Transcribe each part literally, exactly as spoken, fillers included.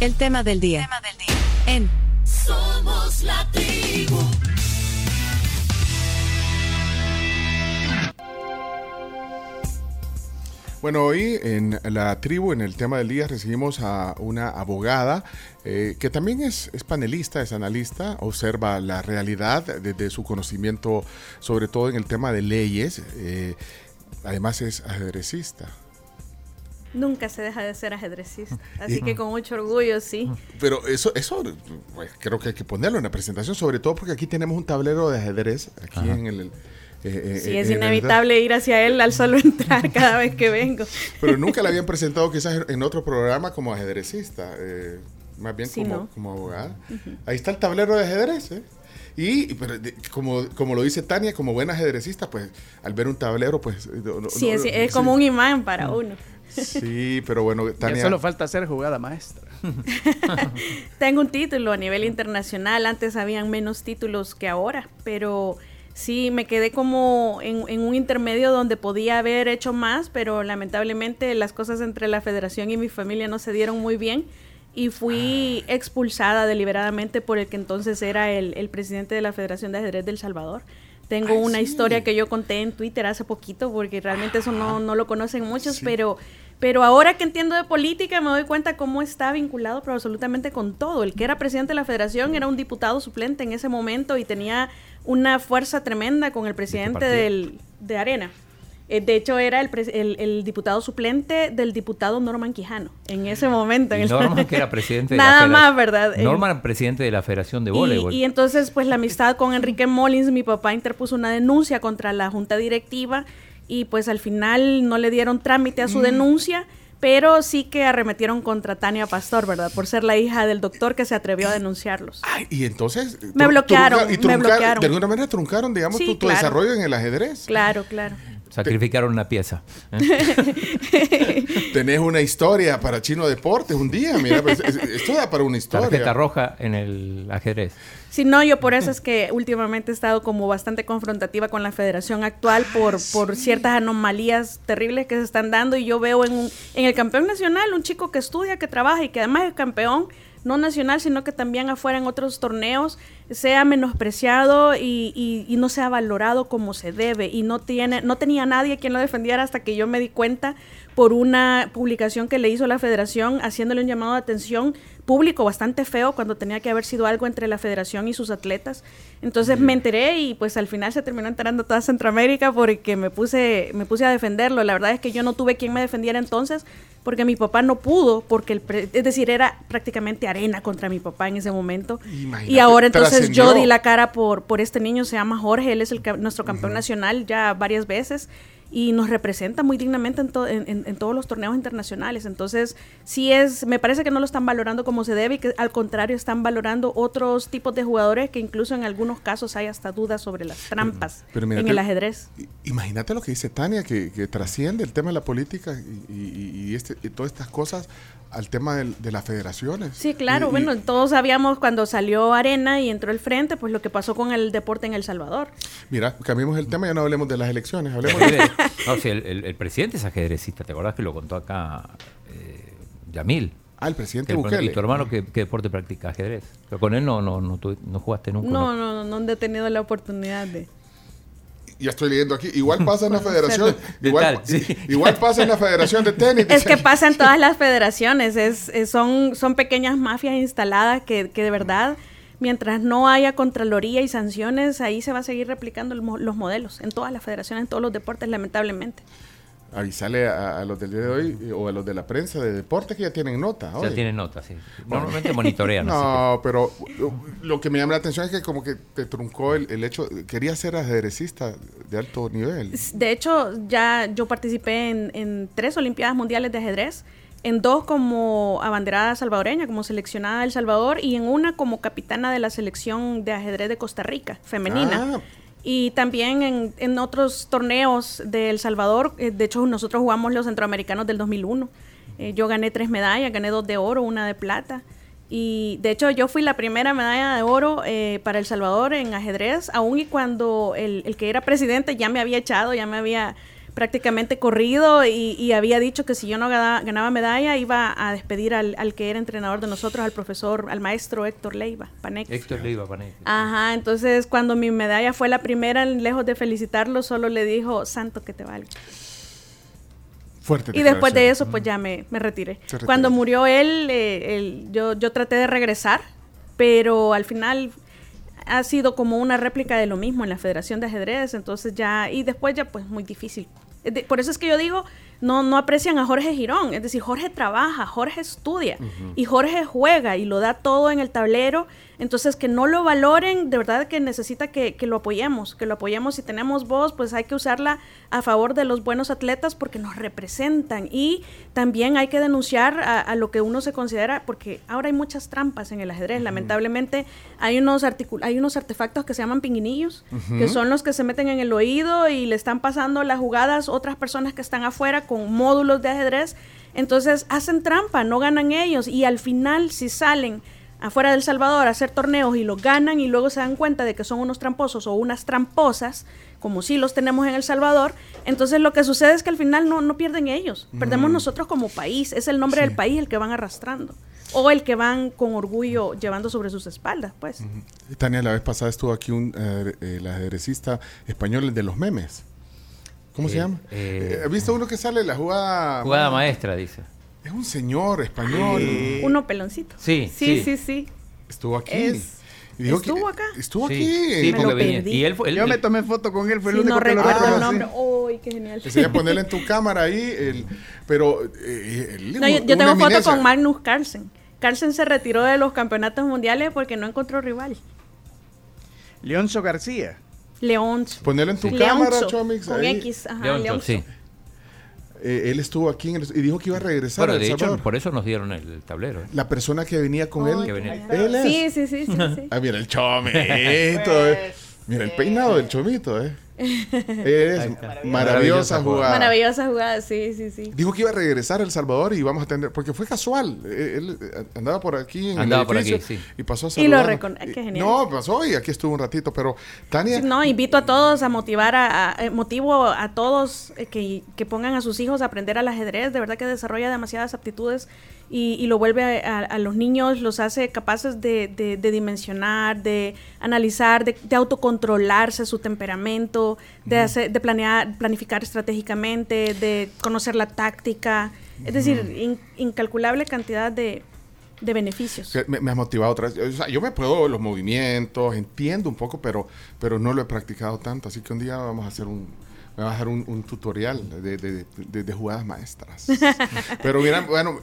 El tema del día. Tema del día. En Somos la Tribu. Bueno, hoy en La Tribu, en el tema del día, recibimos a una abogada eh, que también es, es panelista, es analista, observa la realidad desde su conocimiento, sobre todo en el tema de leyes. Eh, además es ajedrecista. Nunca se deja de ser ajedrecista, así y, que con mucho orgullo, sí. Pero eso, eso pues, creo que hay que ponerlo en la presentación, sobre todo porque aquí tenemos un tablero de ajedrez, aquí Ajá. en el... Eh, sí, eh, es inevitable ir hacia él al solo entrar cada vez que vengo. Pero nunca la habían presentado quizás en otro programa como ajedrecista, eh, más bien sí, como, no. como abogada. Uh-huh. Ahí está el tablero de ajedrez, ¿eh? Y pero, de, como, como lo dice Tahnya, como buena ajedrecista, pues al ver un tablero, pues... No, sí, no, es, es sí. como un imán para no. uno. Sí, pero bueno, Tahnya... Ya solo falta hacer jugada maestra. Tengo un título a nivel internacional, antes habían menos títulos que ahora, pero sí, me quedé como en, en un intermedio donde podía haber hecho más, pero lamentablemente las cosas entre la federación y mi familia no se dieron muy bien. Y fui expulsada deliberadamente por el que entonces era el, el presidente de la Federación de Ajedrez del Salvador. Tengo Ay, una sí. historia que yo conté en Twitter hace poquito, porque realmente eso no, no lo conocen muchos, sí. pero, pero ahora que entiendo de política me doy cuenta cómo está vinculado, pero absolutamente con todo. El que era presidente de la Federación era un diputado suplente en ese momento y tenía una fuerza tremenda con el presidente del, de Arena. De hecho, era el, pre- el, el diputado suplente del diputado Norman Quijano en ese momento. En Norman, el... que era presidente de Nada la Nada más, ¿verdad? Norman, eh, presidente de la Federación de Voleibol. Y, y entonces, pues, la amistad con Enrique Molins, mi papá interpuso una denuncia contra la junta directiva y, pues, al final no le dieron trámite a su mm. denuncia, pero sí que arremetieron contra Tahnya Pastor, ¿verdad? Por ser la hija del doctor que se atrevió a denunciarlos. Ah, y entonces... Me bloquearon, trunca- y trunca- me bloquearon. De alguna manera truncaron, digamos, sí, tu, tu claro. desarrollo en el ajedrez. Claro, claro. Sacrificaron una pieza. ¿Eh? Tenés una historia para Chino Deportes un día, mira, pues, esto da para una historia. Tarjeta roja en el ajedrez. Sí, no, yo por eso es que últimamente he estado como bastante confrontativa con la federación actual por, sí. por ciertas anomalías terribles que se están dando y yo veo en, un, en el campeón nacional un chico que estudia, que trabaja y que además es campeón, no nacional, sino que también afuera en otros torneos, sea menospreciado y, y, y no sea valorado como se debe. Y no tiene, no tenía nadie quien lo defendiera hasta que yo me di cuenta por una publicación que le hizo la federación haciéndole un llamado de atención público bastante feo cuando tenía que haber sido algo entre la federación y sus atletas. Entonces me enteré y pues al final se terminó enterando toda Centroamérica porque me puse, me puse a defenderlo. La verdad es que yo no tuve quien me defendiera entonces porque mi papá no pudo, porque el pre- es decir, era prácticamente Arena contra mi papá en ese momento. Imagínate, y ahora entonces yo di la cara por, por este niño, se llama Jorge, él es el, nuestro campeón uh-huh. nacional ya varias veces. Y nos representa muy dignamente en, to- en, en, en todos los torneos internacionales. Entonces, sí es, me parece que no lo están valorando como se debe y que al contrario están valorando otros tipos de jugadores que incluso en algunos casos hay hasta dudas sobre las trampas pero, pero mírate, en el ajedrez. Imagínate lo que dice Tahnya, que, que trasciende el tema de la política y, y, y, este, y todas estas cosas al tema de, de las federaciones. Sí, claro, y, bueno, y, todos sabíamos cuando salió Arena y entró el Frente, pues lo que pasó con el deporte en El Salvador. Mira, cambiemos el tema, ya no hablemos de las elecciones, hablemos de... No, sí, el, el, el presidente es ajedrecista, ¿te acordás que lo contó acá eh, Yamil? Ah, el presidente el, Bukele. ¿Y tu hermano qué, qué deporte practica? Ajedrez. Pero con él no, no, no, tú, no jugaste nunca. No, no, no, no he tenido la oportunidad de... Ya estoy leyendo aquí. Igual pasa en la federación. Igual, sí. igual pasa en la federación de tenis. Es que pasa en todas las federaciones. Es, es, son, son pequeñas mafias instaladas que, que de verdad, mientras no haya contraloría y sanciones, ahí se va a seguir replicando el, los modelos. En todas las federaciones, en todos los deportes, lamentablemente. Avisale a, a los del día de hoy o a los de la prensa de deportes que ya tienen nota. Hoy. Ya tienen nota, sí. Normalmente monitorean. No, así que... pero lo que me llama la atención es que como que te truncó el, el hecho. Querías ser ajedrecista de alto nivel. De hecho, ya yo participé en, en tres Olimpiadas Mundiales de Ajedrez. En dos como abanderada salvadoreña, como seleccionada de El Salvador. Y en una como capitana de la selección de ajedrez de Costa Rica, femenina. Ah. Y también en, en otros torneos de El Salvador, eh, de hecho nosotros jugamos los centroamericanos del dos mil uno. Eh, yo gané tres medallas, gané dos de oro, una de plata. Y de hecho yo fui la primera medalla de oro eh, para El Salvador en ajedrez, aún y cuando el, el que era presidente ya me había echado, ya me había... prácticamente corrido y, y había dicho que si yo no ganaba, ganaba medalla iba a despedir al, al que era entrenador de nosotros, al profesor, al maestro Héctor Leiva Panex. Héctor Leiva Panex. Ajá, entonces cuando mi medalla fue la primera, lejos de felicitarlo, solo le dijo, santo que te valga. Fuerte. Y después de eso, pues mm. ya me, me retiré. Cuando murió él, eh, él yo, yo traté de regresar, pero al final ha sido como una réplica de lo mismo en la Federación de Ajedrez, entonces ya, y después ya pues muy difícil. Por eso es que yo digo, no, no aprecian a Jorge Girón, es decir, Jorge trabaja, Jorge estudia, uh-huh. y Jorge juega y lo da todo en el tablero, entonces que no lo valoren, de verdad que necesita que, que lo apoyemos, que lo apoyemos, si tenemos voz, pues hay que usarla a favor de los buenos atletas porque nos representan, y también hay que denunciar a, a lo que uno se considera, porque ahora hay muchas trampas en el ajedrez, uh-huh. lamentablemente hay unos, articul- hay unos artefactos que se llaman pinguinillos, uh-huh. que son los que se meten en el oído y le están pasando las jugadas otras personas que están afuera con módulos de ajedrez, entonces hacen trampa, no ganan ellos, y al final si salen afuera de El Salvador a hacer torneos y los ganan y luego se dan cuenta de que son unos tramposos o unas tramposas, como sí los tenemos en El Salvador, entonces lo que sucede es que al final no, no pierden ellos, mm. perdemos nosotros como país, es el nombre sí. del país el que van arrastrando, o el que van con orgullo llevando sobre sus espaldas, pues. Mm-hmm. Tahnya, la vez pasada estuvo aquí un eh, el ajedrecista español de los memes. ¿Cómo eh, se llama? Eh, ¿Has visto uno que sale la jugada? Jugada bueno, maestra, dice. Es un señor español. Eh. Uno peloncito. Sí, sí, sí, sí. sí. Estuvo aquí. Es, estuvo acá. Estuvo sí, aquí. Sí, me lo perdí. Y él, él, Yo él, me tomé foto con él, fue sí, el único no que lo recuerdo. El nombre. ¡Uy, qué genial! Quería ponerle en tu cámara ahí, el, pero... Eh, el, no, un, yo, yo tengo foto con Magnus Carlsen. Carlsen se retiró de los campeonatos mundiales porque no encontró rival. Leonzo García. Leonzo. Ponelo en tu Leonzo. cámara, Chomix. Con ahí. X, ajá, Leonzo, Leonzo. Sí. Eh, él estuvo aquí en el, y dijo que iba a regresar. Pero de hecho, Salvador. Por eso nos dieron el, el tablero. La persona que venía con oh, él. Venía. él es. Sí, sí, sí, sí, sí. Ah, mira el Chomito. eh. Mira el peinado del Chomito, eh. Es maravillosa, maravillosa jugada. Maravillosa jugada, sí, sí, sí. Dijo que iba a regresar a El Salvador y vamos a tener, porque fue casual. Él, él andaba por aquí en andaba el edificio por aquí, sí. y pasó a saludarnos. Y lo reconoce, qué genial. No, pasó y aquí estuvo un ratito, pero Tahnya. No, invito a todos a motivar, a, a motivo a todos que, que pongan a sus hijos a aprender al ajedrez. De verdad que desarrolla demasiadas aptitudes y, y lo vuelve a, a, a los niños, los hace capaces de, de, de dimensionar, de analizar, de, de autocontrolarse su temperamento. De, hacer, de planear, planificar estratégicamente, de conocer la táctica, es decir, in, incalculable cantidad de, de beneficios. Me, me has motivado otra vez. O sea, yo me puedo los movimientos, entiendo un poco, pero, pero no lo he practicado tanto, así que un día vamos a hacer un... Me va a dejar un, un tutorial de, de, de, de jugadas maestras. Pero mira, bueno,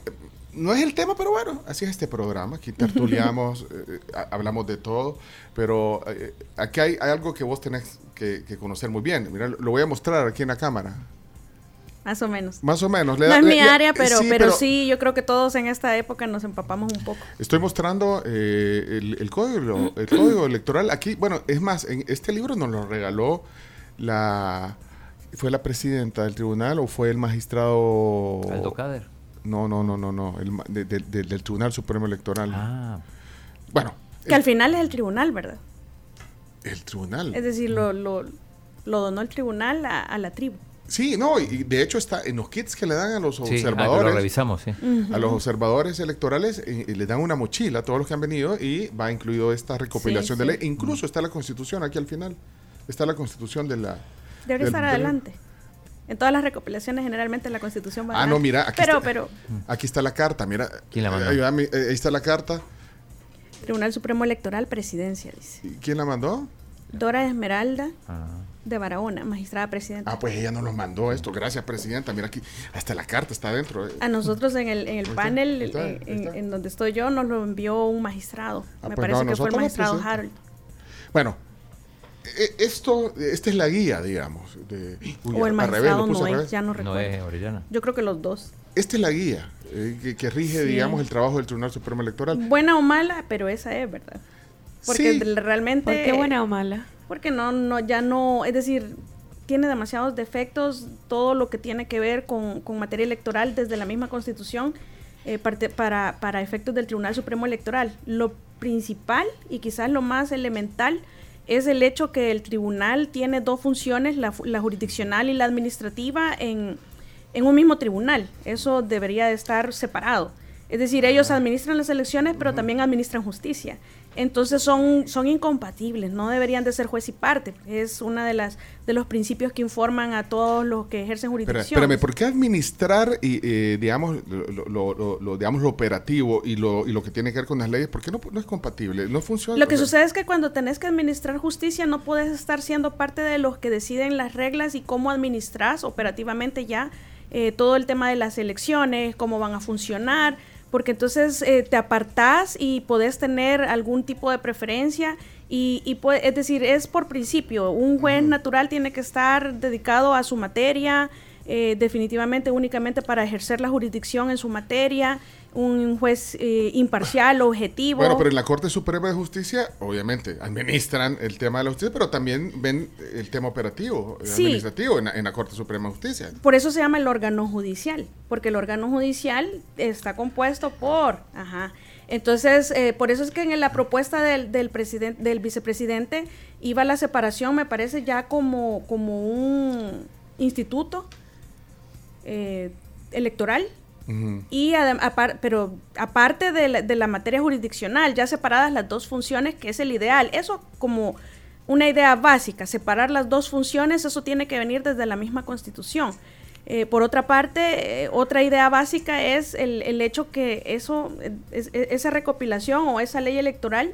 no es el tema, pero bueno, así es este programa. Aquí tertuliamos, eh, hablamos de todo, pero eh, aquí hay, hay algo que vos tenés que, que conocer muy bien. Mira, lo voy a mostrar aquí en la cámara. Más o menos. Más o menos. Le da, no es le, mi le, área, pero sí, pero, pero sí, yo creo que todos en esta época nos empapamos un poco. Estoy mostrando eh, el, el, código, el código electoral. Aquí, bueno, es más, en este libro nos lo regaló la... ¿Fue la presidenta del tribunal o fue el magistrado? Aldo Cader. No, no, no, no, no. El, de, de, de, del Tribunal Supremo Electoral. Ah. Bueno. Que el, al final es el tribunal, ¿verdad? El tribunal. Es decir, lo, lo, lo donó el tribunal a, a la tribu. Sí, no, y de hecho está en los kits que le dan a los sí, observadores. Ah, lo revisamos, sí. Uh-huh. A los observadores electorales eh, les dan una mochila a todos los que han venido y va incluido esta recopilación sí, de sí. ley. E incluso uh-huh. está la Constitución aquí al final. Está la Constitución de la... Debería estar adelante. En todas las recopilaciones generalmente la Constitución va adelante. Ah, no, mira, aquí, pero, está, pero, aquí está la carta, mira. ¿Quién la mandó? Ayúdame, ahí está la carta. Tribunal Supremo Electoral, Presidencia, dice. ¿Quién la mandó? Dora Esmeralda ah. de Barahona, magistrada presidenta. Ah, pues ella no nos mandó esto. Gracias, presidenta. Mira aquí, hasta la carta está adentro. A nosotros en el, en el panel, está, está, está. En, en donde estoy yo, nos lo envió un magistrado. Ah, Me pues parece no, que fue el magistrado Harold. Bueno, esto, esta es la guía, digamos. De, uy, o el magistrado Noé, ya no recuerdo. Noé, Orellana. Yo creo que los dos. Esta es la guía eh, que, que rige, sí. digamos, el trabajo del Tribunal Supremo Electoral. Buena o mala, pero esa es, ¿verdad? Porque sí. realmente... ¿Por qué buena o mala? Porque no, no, ya no... Es decir, tiene demasiados defectos, todo lo que tiene que ver con, con materia electoral desde la misma Constitución eh, parte, para, para efectos del Tribunal Supremo Electoral. Lo principal y quizás lo más elemental... es el hecho que el tribunal tiene dos funciones, la, la jurisdiccional y la administrativa, en, en un mismo tribunal. Eso debería de estar separado. Es decir, ellos administran las elecciones, pero también administran justicia. Entonces son, son incompatibles, no deberían de ser juez y parte. Es uno de las de los principios que informan a todos los que ejercen jurisdicción. Espérame, ¿por qué administrar y eh, digamos lo, lo, lo, lo digamos lo operativo y lo y lo que tiene que ver con las leyes? ¿Por qué no, no es compatible? No funciona. Lo que o sea, sucede es que cuando tenés que administrar justicia no puedes estar siendo parte de los que deciden las reglas y cómo administras operativamente ya eh, todo el tema de las elecciones, cómo van a funcionar. Porque entonces eh, te apartás y podés tener algún tipo de preferencia y, y puede, es decir, es por principio. Un juez uh-huh. natural tiene que estar dedicado a su materia, eh, definitivamente únicamente para ejercer la jurisdicción en su materia, un juez eh, imparcial, objetivo. Bueno, pero en la Corte Suprema de Justicia, obviamente, administran el tema de la justicia, pero también ven el tema operativo, sí. administrativo, en la, en la Corte Suprema de Justicia. Por eso se llama el órgano judicial, porque el órgano judicial está compuesto por... ajá. Entonces, eh, por eso es que en la propuesta del, del, president, del vicepresidente iba la separación, me parece, ya como, como un instituto eh, electoral, y adem- apar- pero aparte de la, de la materia jurisdiccional, ya separadas las dos funciones, que es el ideal. Eso como una idea básica, separar las dos funciones, eso tiene que venir desde la misma Constitución. Eh, por otra parte, eh, otra idea básica es el, el hecho que eso, es, es, esa recopilación o esa ley electoral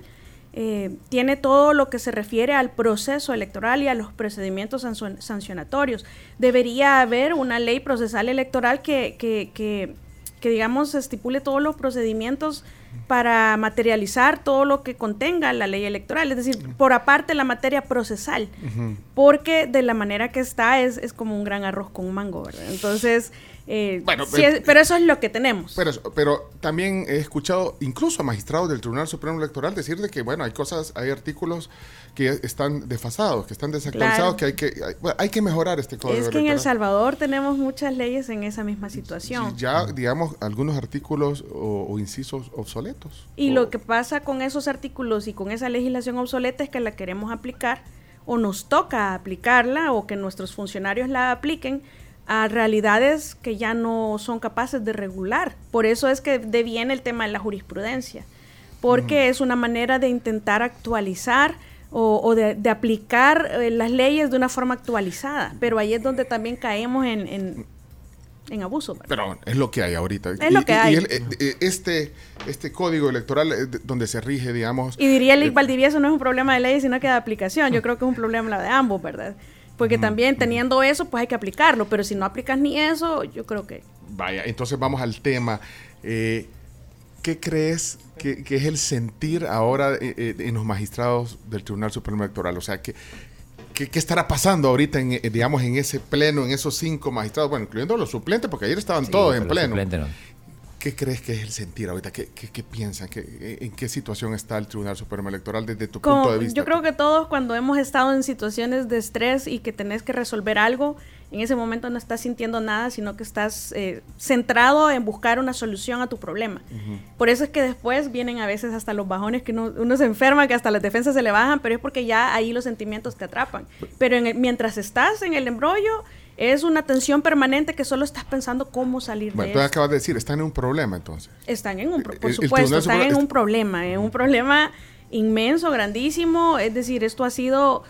eh, tiene todo lo que se refiere al proceso electoral y a los procedimientos sanso- sancionatorios. Debería haber una ley procesal electoral que... que, que que digamos estipule todos los procedimientos para materializar todo lo que contenga la ley electoral, es decir, por aparte la materia procesal, uh-huh. porque de la manera que está es, es como un gran arroz con un mango, ¿verdad? Entonces, eh, bueno, sí es, pero eso es lo que tenemos. Pero, pero también he escuchado incluso a magistrados del Tribunal Supremo Electoral decir de que, bueno, hay cosas, hay artículos que están desfasados, que están desactualizados, claro. que hay que hay, bueno, hay que mejorar este código electoral. Es que electoral. En El Salvador tenemos muchas leyes en esa misma situación. Ya, digamos, algunos artículos o, o incisos obsoletos. Y o, lo que pasa con esos artículos y con esa legislación obsoleta es que la queremos aplicar o nos toca aplicarla o que nuestros funcionarios la apliquen a realidades que ya no son capaces de regular. Por eso es que deviene el tema de la jurisprudencia, porque uh-huh. es una manera de intentar actualizar o, o de, de aplicar eh, las leyes de una forma actualizada. Pero ahí es donde también caemos en... en en abuso. ¿Verdad? Pero es lo que hay ahorita. Es y, lo que y, hay. Y el, este, este código electoral donde se rige, digamos... Y diría el eh, Valdivieso, no es un problema de ley, sino que de aplicación. Yo creo que es un problema de ambos, ¿verdad? Porque mm, también teniendo eso, pues hay que aplicarlo. Pero si no aplicas ni eso, yo creo que... Vaya, entonces vamos al tema. Eh, ¿Qué crees que, que es el sentir ahora eh, en los magistrados del Tribunal Supremo Electoral? O sea, que... ¿Qué, ¿Qué estará pasando ahorita, en, digamos, en ese pleno, en esos cinco magistrados? Bueno, incluyendo los suplentes, porque ayer estaban sí, todos en pleno. No. ¿Qué crees que es el sentir ahorita? ¿Qué, qué, qué piensan? ¿Qué, ¿En qué situación está el Tribunal Supremo Electoral desde tu Como, punto de vista? Yo creo que todos, cuando hemos estado en situaciones de estrés y que tenés que resolver algo, en ese momento no estás sintiendo nada, sino que estás eh, centrado en buscar una solución a tu problema. Uh-huh. Por eso es que después vienen a veces hasta los bajones, que uno, uno se enferma, que hasta las defensas se le bajan, pero es porque ya ahí los sentimientos te atrapan. Pero en el, mientras estás en el embrollo, es una tensión permanente que solo estás pensando cómo salir bueno, de eso. Bueno, tú acabas de decir, están en un problema entonces. Están en un, pro- por el, supuesto, el están en est- un problema, es eh, un problema inmenso, grandísimo, es decir, esto ha sido...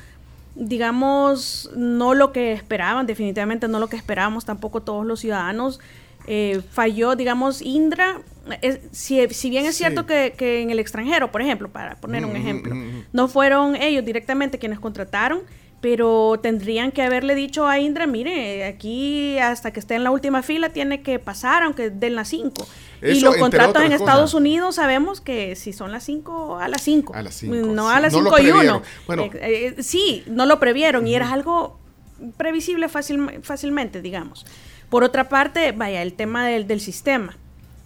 digamos, no lo que esperaban, definitivamente no lo que esperábamos tampoco todos los ciudadanos. Eh, falló, digamos, Indra. Es, si, si bien es cierto sí. que, que en el extranjero, por ejemplo, para poner un mm, ejemplo, mm, no fueron ellos directamente quienes contrataron, pero tendrían que haberle dicho a Indra, mire, aquí hasta que esté en la última fila tiene que pasar, aunque den las cinco. Eso, y los contratos en Estados cosas. Unidos sabemos que si son las cinco, a las cinco. A las cinco. No sí, a las no cinco y uno. Bueno. Eh, eh, sí, no lo previeron uh-huh. y era algo previsible fácil, fácilmente, digamos. Por otra parte, vaya, el tema del, del sistema.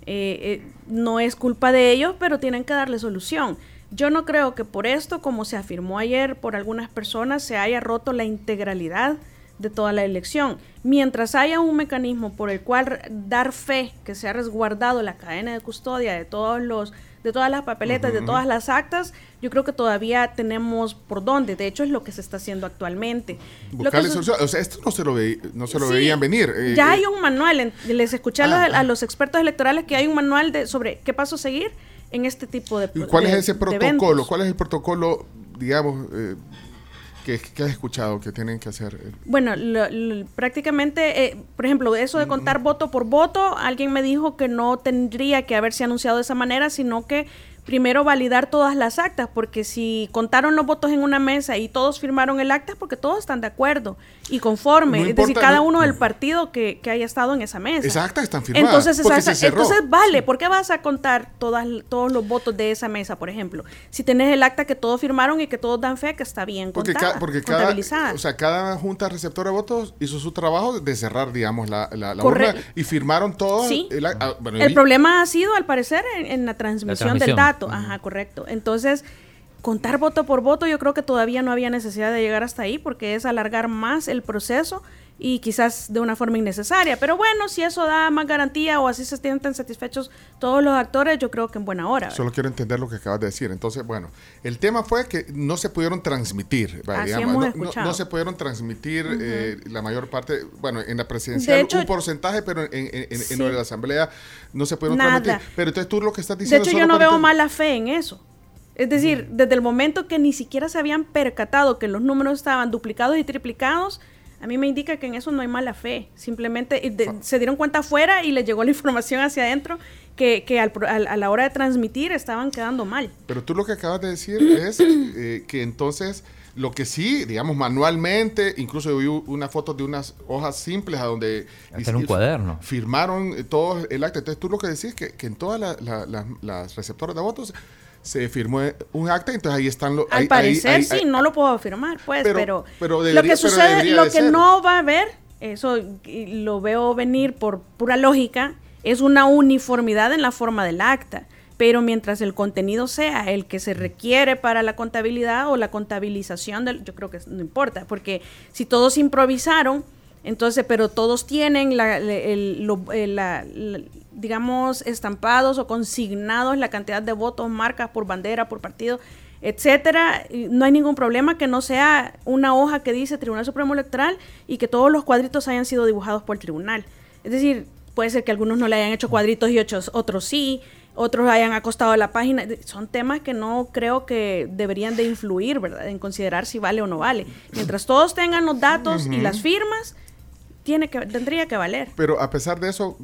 Eh, eh, no es culpa de ellos, pero tienen que darle solución. Yo no creo que por esto, como se afirmó ayer por algunas personas, se haya roto la integralidad de toda la elección. Mientras haya un mecanismo por el cual dar fe que se ha resguardado la cadena de custodia de todos los, de todas las papeletas, uh-huh. de todas las actas, yo creo que todavía tenemos por dónde. De hecho, es lo que se está haciendo actualmente. Buscarle solución. O sea, esto no se lo, ve, no se lo sí, veían venir. Eh, ya eh. hay un manual. En, les escuché ah, a, los, ah. a los expertos electorales que hay un manual de sobre qué paso seguir en este tipo de... ¿Cuál de, es ese protocolo? ¿Cuál es el protocolo, digamos... Eh, ¿Qué, ¿Qué has escuchado que tienen que hacer? Bueno, lo, lo, prácticamente, eh, por ejemplo, eso de contar voto por voto, alguien me dijo que no tendría que haberse anunciado de esa manera, sino que primero validar todas las actas, porque si contaron los votos en una mesa y todos firmaron el acta, es porque todos están de acuerdo y conforme, no importa, es decir, cada uno no, del partido que, que haya estado en esa mesa. Esas actas están firmadas. Entonces, esa, se cerró. entonces vale, sí. ¿Por qué vas a contar todas, todos los votos de esa mesa, por ejemplo? Si tenés el acta que todos firmaron y que todos dan fe que está bien porque contada, ca- porque contabilizada. Cada, o sea, cada junta receptora de votos hizo su trabajo de cerrar, digamos, la, la, la urna y firmaron todos. Sí. El, ah, bueno, el y... problema ha sido, al parecer, en, en la, transmisión la transmisión del dato. Ajá, correcto. Entonces, contar voto por voto, yo creo que todavía no había necesidad de llegar hasta ahí porque es alargar más el proceso y quizás de una forma innecesaria. Pero bueno, si eso da más garantía o así se sienten satisfechos todos los actores, yo creo que en buena hora. ¿Verdad? Solo quiero entender lo que acabas de decir. Entonces, bueno, el tema fue que no se pudieron transmitir. Así hemos no, escuchado. No, no se pudieron transmitir uh-huh. eh, la mayor parte, bueno, en la presidencial hecho, un porcentaje, pero en, en, en, sí. en la asamblea no se pudieron Nada. transmitir. Pero entonces tú lo que estás diciendo... De hecho, yo no veo te... mala fe en eso. Es decir, uh-huh. desde el momento que ni siquiera se habían percatado que los números estaban duplicados y triplicados, a mí me indica que en eso no hay mala fe. Simplemente de, se dieron cuenta afuera y les llegó la información hacia adentro que, que al, al, a la hora de transmitir estaban quedando mal. Pero tú lo que acabas de decir es eh, que entonces lo que sí, digamos, manualmente, incluso vi una foto de unas hojas simples a donde hasta en un cuaderno firmaron todos el acta. Entonces tú lo que decís es que, que en todas la, la, la, las receptoras de votos se firmó un acta, entonces ahí están los... Al ahí, parecer, ahí, sí, ahí, no lo puedo afirmar, pues, pero, pero, pero debería, lo que sucede, pero lo que ser. no va a haber, eso lo veo venir por pura lógica, es una uniformidad en la forma del acta, pero mientras el contenido sea el que se requiere para la contabilidad o la contabilización, del, yo creo que no importa, porque si todos improvisaron, entonces, pero todos tienen la, la, el, lo, la, la digamos, estampados o consignados la cantidad de votos, marcas por bandera, por partido, etcétera. No hay ningún problema que no sea una hoja que dice Tribunal Supremo Electoral y que todos los cuadritos hayan sido dibujados por el tribunal. Es decir, puede ser que algunos no le hayan hecho cuadritos y otros, otros sí, otros hayan acostado la página. Son temas que no creo que deberían de influir, ¿verdad?, en considerar si vale o no vale. Mientras todos tengan los datos uh-huh. y las firmas, tiene que, tendría que valer. Pero a pesar de eso...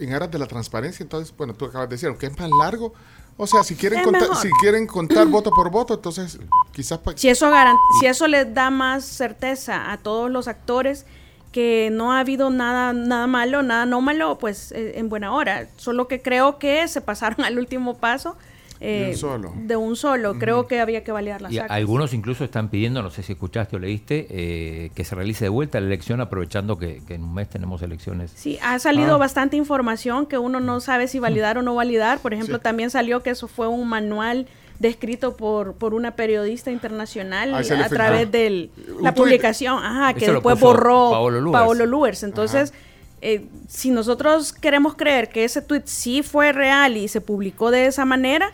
en aras de la transparencia, entonces, bueno, tú acabas de decir, aunque es más largo, o sea, si quieren, contar, si quieren contar voto por voto, entonces quizás... Pa- si, eso garant- si eso les da más certeza a todos los actores que no ha habido nada nada malo, nada no malo, pues eh, en buena hora. Solo que creo que se pasaron al último paso eh, de un solo. De un solo. Creo uh-huh. que había que validar las actas. Algunos incluso están pidiendo, no sé si escuchaste o leíste, eh, que se realice de vuelta la elección aprovechando que, que en un mes tenemos elecciones. Sí, ha salido ah. bastante información que uno no sabe si validar o no validar. Por ejemplo, sí. también salió que eso fue un manual descrito por por una periodista internacional a través de la publicación, ajá, que después borró Paolo Lührs. Entonces, eh, si nosotros queremos creer que ese tweet sí fue real y se publicó de esa manera,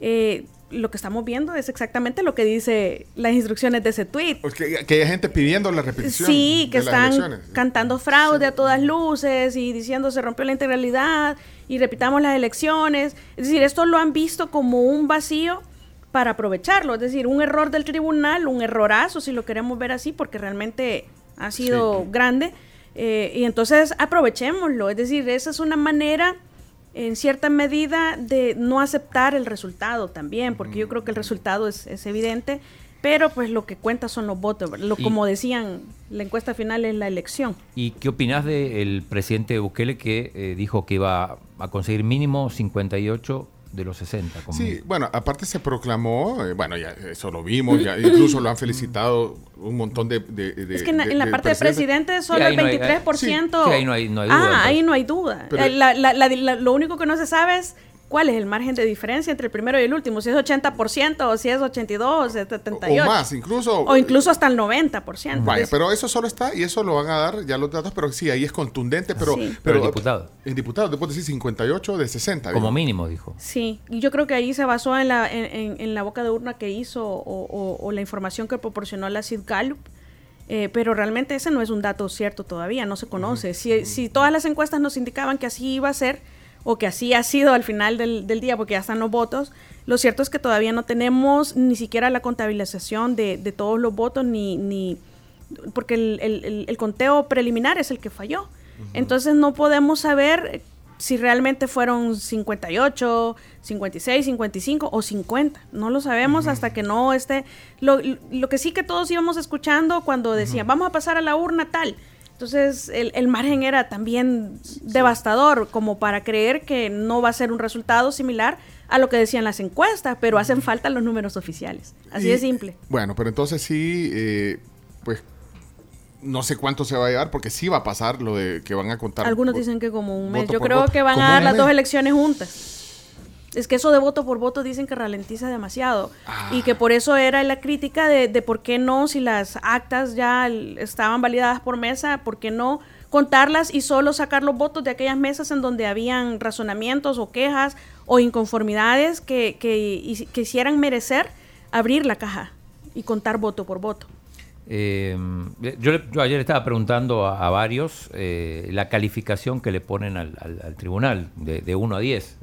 eh, lo que estamos viendo es exactamente lo que dice las instrucciones de ese tweet. Que, que hay gente pidiendo la repetición. Sí, que de están las cantando fraude sí. a todas luces y diciendo se rompió la integralidad y repitamos las elecciones. Es decir, esto lo han visto como un vacío para aprovecharlo. Es decir, un error del tribunal, un errorazo, si lo queremos ver así, porque realmente ha sido sí. grande. Eh, y entonces aprovechémoslo. Es decir, esa es una manera... en cierta medida de no aceptar el resultado también, porque yo creo que el resultado es, es evidente, pero pues lo que cuenta son los votos, lo, y, como decían, la encuesta final es la elección. ¿Y qué opinás del presidente Bukele que eh, dijo que iba a conseguir mínimo cincuenta y ocho de los sesenta? Como sí, dijo. Bueno, aparte se proclamó, eh, bueno, ya eso lo vimos, ya incluso lo han felicitado un montón de... de, de es que en, de, en la de parte de presidente solo el veintitrés por ciento... Sí, ahí no hay duda. Ah, ahí no hay duda. Lo único que no se sabe es ¿Cuál es el margen de diferencia entre el primero y el último? Si es ochenta por ciento, o si es ochenta y dos por ciento, o si es setenta y ocho por ciento. O más, incluso. O incluso hasta el noventa por ciento. Vaya, entonces, pero eso solo está, y eso lo van a dar ya los datos, pero sí, ahí es contundente. Pero, sí. pero, pero el diputado. El diputado, te puedo decir cincuenta y ocho de sesenta. Como digo. Mínimo, dijo. Sí, y yo creo que ahí se basó en la, en, en, en la boca de urna que hizo o, o, o la información que proporcionó la Sid Gallup. Eh, pero realmente ese no es un dato cierto todavía, no se conoce. Uh-huh. Si, si todas las encuestas nos indicaban que así iba a ser, o que así ha sido al final del, del día, porque ya están los votos, lo cierto es que todavía no tenemos ni siquiera la contabilización de, de todos los votos, ni, ni porque el, el, el conteo preliminar es el que falló. Uh-huh. Entonces no podemos saber si realmente fueron cincuenta y ocho, cincuenta y seis, cincuenta y cinco o cincuenta. No lo sabemos uh-huh. hasta que no esté... Lo, lo que sí que todos íbamos escuchando cuando decían, uh-huh. vamos a pasar a la urna tal... Entonces, el, el margen era también sí. devastador, como para creer que no va a ser un resultado similar a lo que decían las encuestas, pero hacen falta los números oficiales. Así y, de simple. Bueno, pero entonces sí, eh, pues, no sé cuánto se va a llevar, porque sí va a pasar lo de que van a contar. Algunos vo- dicen que como un mes. Yo creo voto. que van a dar las mes? dos elecciones juntas. Es que eso de voto por voto dicen que ralentiza demasiado. Ah. Y que por eso era la crítica de, de por qué no, si las actas ya estaban validadas por mesa, por qué no contarlas y solo sacar los votos de aquellas mesas en donde habían razonamientos o quejas o inconformidades que, que, que hicieran merecer abrir la caja y contar voto por voto. Eh, yo, yo ayer estaba preguntando a, a varios eh, la calificación que le ponen al, al, al tribunal de, de uno a diez.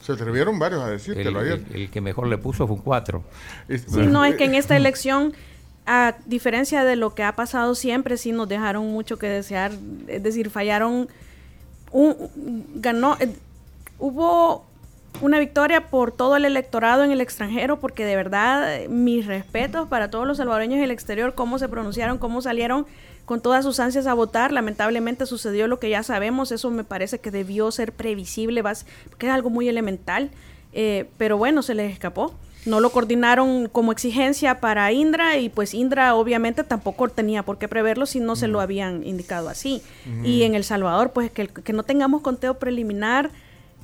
Se atrevieron varios a decírtelo ayer. El, el que mejor le puso fue un cuatro. Sí, no, es que en esta elección, a diferencia de lo que ha pasado siempre, sí nos dejaron mucho que desear. Es decir, fallaron... Un, ganó... Eh, hubo una victoria por todo el electorado en el extranjero, porque de verdad, mis respetos para todos los salvadoreños en el exterior, cómo se pronunciaron, cómo salieron con todas sus ansias a votar. Lamentablemente sucedió lo que ya sabemos. Eso me parece que debió ser previsible, que es algo muy elemental, eh, pero bueno, se les escapó. No lo coordinaron como exigencia para Indra, y pues Indra obviamente tampoco tenía por qué preverlo si no mm. se lo habían indicado así. Mm. Y en El Salvador, pues que, que no tengamos conteo preliminar,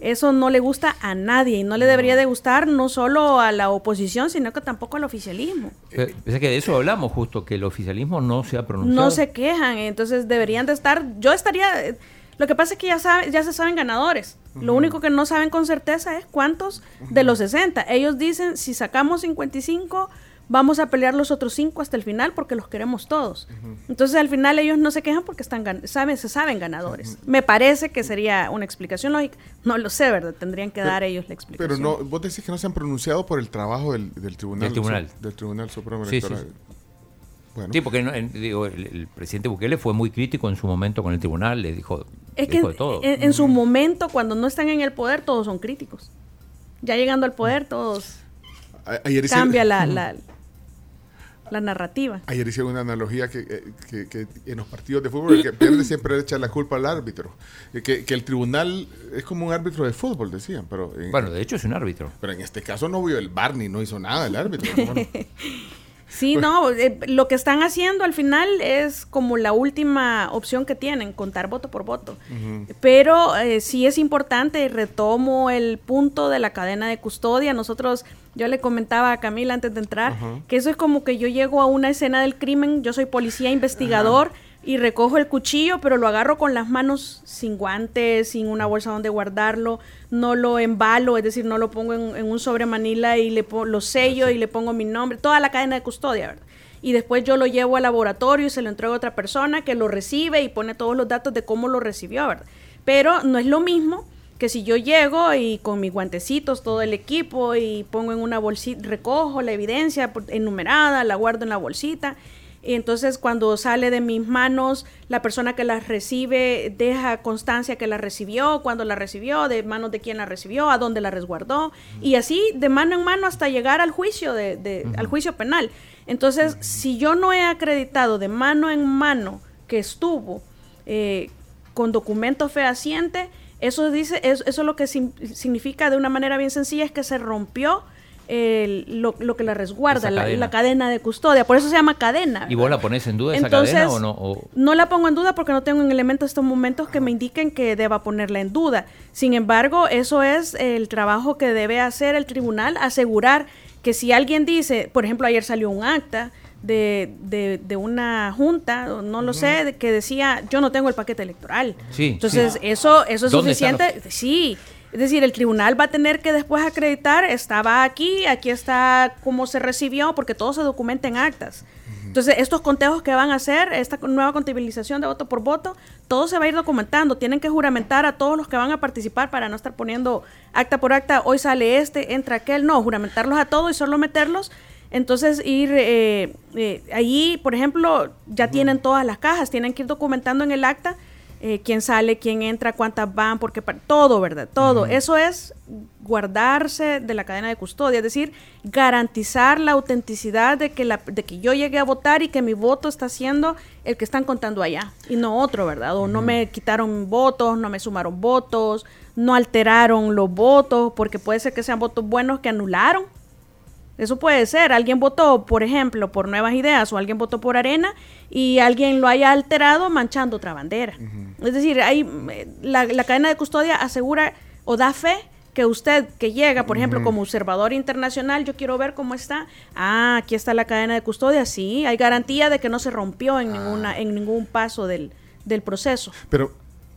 eso no le gusta a nadie, y no le debería de gustar no solo a la oposición, sino que tampoco al oficialismo. Es que de eso hablamos justo, que el oficialismo no se ha pronunciado. No se quejan, entonces deberían de estar... Yo estaría... Lo que pasa es que ya, sabe, ya se saben ganadores. Uh-huh. Lo único que no saben con certeza es cuántos uh-huh. de los sesenta. Ellos dicen, si sacamos cincuenta y cinco... vamos a pelear los otros cinco hasta el final porque los queremos todos. Uh-huh. Entonces, al final ellos no se quejan porque están gan- saben, se saben ganadores. Uh-huh. Me parece que sería una explicación lógica. No lo sé, ¿verdad? Tendrían que pero, dar ellos la explicación. Pero no, vos decís que no se han pronunciado por el trabajo del, del Tribunal, del tribunal. Su, del Tribunal Supremo Electoral. Sí, sí, sí. Bueno. Sí, porque no, en, digo, el, el presidente Bukele fue muy crítico en su momento con el tribunal, le dijo, es que dijo de todo. En, en su momento, cuando no están en el poder, todos son críticos. Ya llegando al poder, todos... A, ayer cambia el, la... la la narrativa. Ayer hicieron una analogía que, que, que en los partidos de fútbol el que pierde siempre le echa la culpa al árbitro. Que, que el tribunal es como un árbitro de fútbol, decían. Pero en, bueno, de hecho es un árbitro. Pero en este caso no vio el V A R ni no hizo nada el árbitro. Bueno. Sí, pues, no, eh, lo que están haciendo al final es como la última opción que tienen, contar voto por voto. Uh-huh. Pero eh, sí es importante, y retomo el punto de la cadena de custodia. Nosotros, yo le comentaba a Camila antes de entrar, uh-huh. que eso es como que yo llego a una escena del crimen, yo soy policía investigador, uh-huh. y recojo el cuchillo, pero lo agarro con las manos, sin guantes, sin una bolsa donde guardarlo, no lo embalo, es decir, no lo pongo en, en un sobre manila y le po- lo sello sí. y le pongo mi nombre, toda la cadena de custodia, ¿verdad? Y después yo lo llevo al laboratorio y se lo entrego a otra persona que lo recibe y pone todos los datos de cómo lo recibió, ¿verdad? Pero no es lo mismo que si yo llego y con mis guantecitos todo el equipo y pongo en una bolsita, recojo la evidencia enumerada, la guardo en la bolsita, y entonces cuando sale de mis manos, la persona que la recibe deja constancia que la recibió, cuándo la recibió, de manos de quién la recibió, a dónde la resguardó, y así de mano en mano hasta llegar al juicio de, de uh-huh. al juicio penal. Entonces, uh-huh. si yo no he acreditado de mano en mano que estuvo eh, con documento fehaciente, eso dice, eso, eso lo que sim- significa de una manera bien sencilla es que se rompió eh, lo, lo que la resguarda, la cadena. la cadena de custodia. Por eso se llama cadena, ¿verdad? ¿Y vos la pones en duda esa Entonces, cadena o no? O... No la pongo en duda porque no tengo un elemento en estos momentos que me indiquen que deba ponerla en duda. Sin embargo, eso es el trabajo que debe hacer el tribunal, asegurar que si alguien dice, por ejemplo, ayer salió un acta De, de, de una junta, no lo sé, de, que decía yo no tengo el paquete electoral. Sí, Entonces sí. eso eso es suficiente. Los... Sí, es decir, el tribunal va a tener que después acreditar, estaba aquí, aquí está cómo se recibió, porque todo se documenta en actas. Uh-huh. Entonces estos conteos que van a hacer, esta nueva contabilización de voto por voto, todo se va a ir documentando, tienen que juramentar a todos los que van a participar para no estar poniendo acta por acta, hoy sale este, entra aquel, no, juramentarlos a todos y solo meterlos. Entonces ir eh, eh, allí, por ejemplo, ya uh-huh. tienen todas las cajas, tienen que ir documentando en el acta eh, quién sale, quién entra, cuántas van, porque pa- todo, ¿verdad? Todo. Uh-huh. Eso es guardarse de la cadena de custodia, es decir, garantizar la autenticidad de que la, de que yo llegué a votar y que mi voto está siendo el que están contando allá y no otro, ¿verdad? O uh-huh. no me quitaron votos, no me sumaron votos, no alteraron los votos, porque puede ser que sean votos buenos que anularon. Eso puede ser, alguien votó, por ejemplo, por Nuevas Ideas o alguien votó por Arena y alguien lo haya alterado manchando otra bandera. Uh-huh. Es decir, hay, la, la cadena de custodia asegura o da fe que usted que llega, por ejemplo, uh-huh. como observador internacional, yo quiero ver cómo está, ah, aquí está la cadena de custodia, sí, hay garantía de que no se rompió en, ah. ninguna, en ningún paso del, del proceso. Pero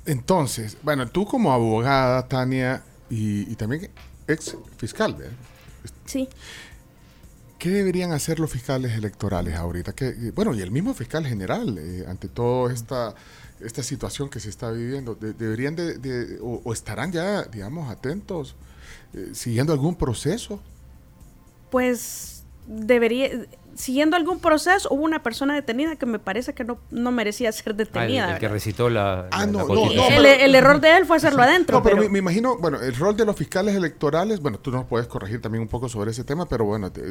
entonces, bueno, tú como abogada, Tahnya, y, y también ex fiscal, ¿verdad? Sí. ¿Qué deberían hacer los fiscales electorales ahorita? Que, bueno, y el mismo fiscal general, eh, ante toda esta, esta situación que se está viviendo, de, deberían de, de o, o estarán ya, digamos, atentos, eh, siguiendo algún proceso. Pues debería, siguiendo algún proceso, hubo una persona detenida que me parece que no, no merecía ser detenida. Ah, el, el que recitó la, ah, la, no, la constitución. No, no, el, el error de él fue hacerlo adentro. No, pero, pero... Me, me imagino, bueno, el rol de los fiscales electorales, bueno, tú nos puedes corregir también un poco sobre ese tema, pero bueno, te,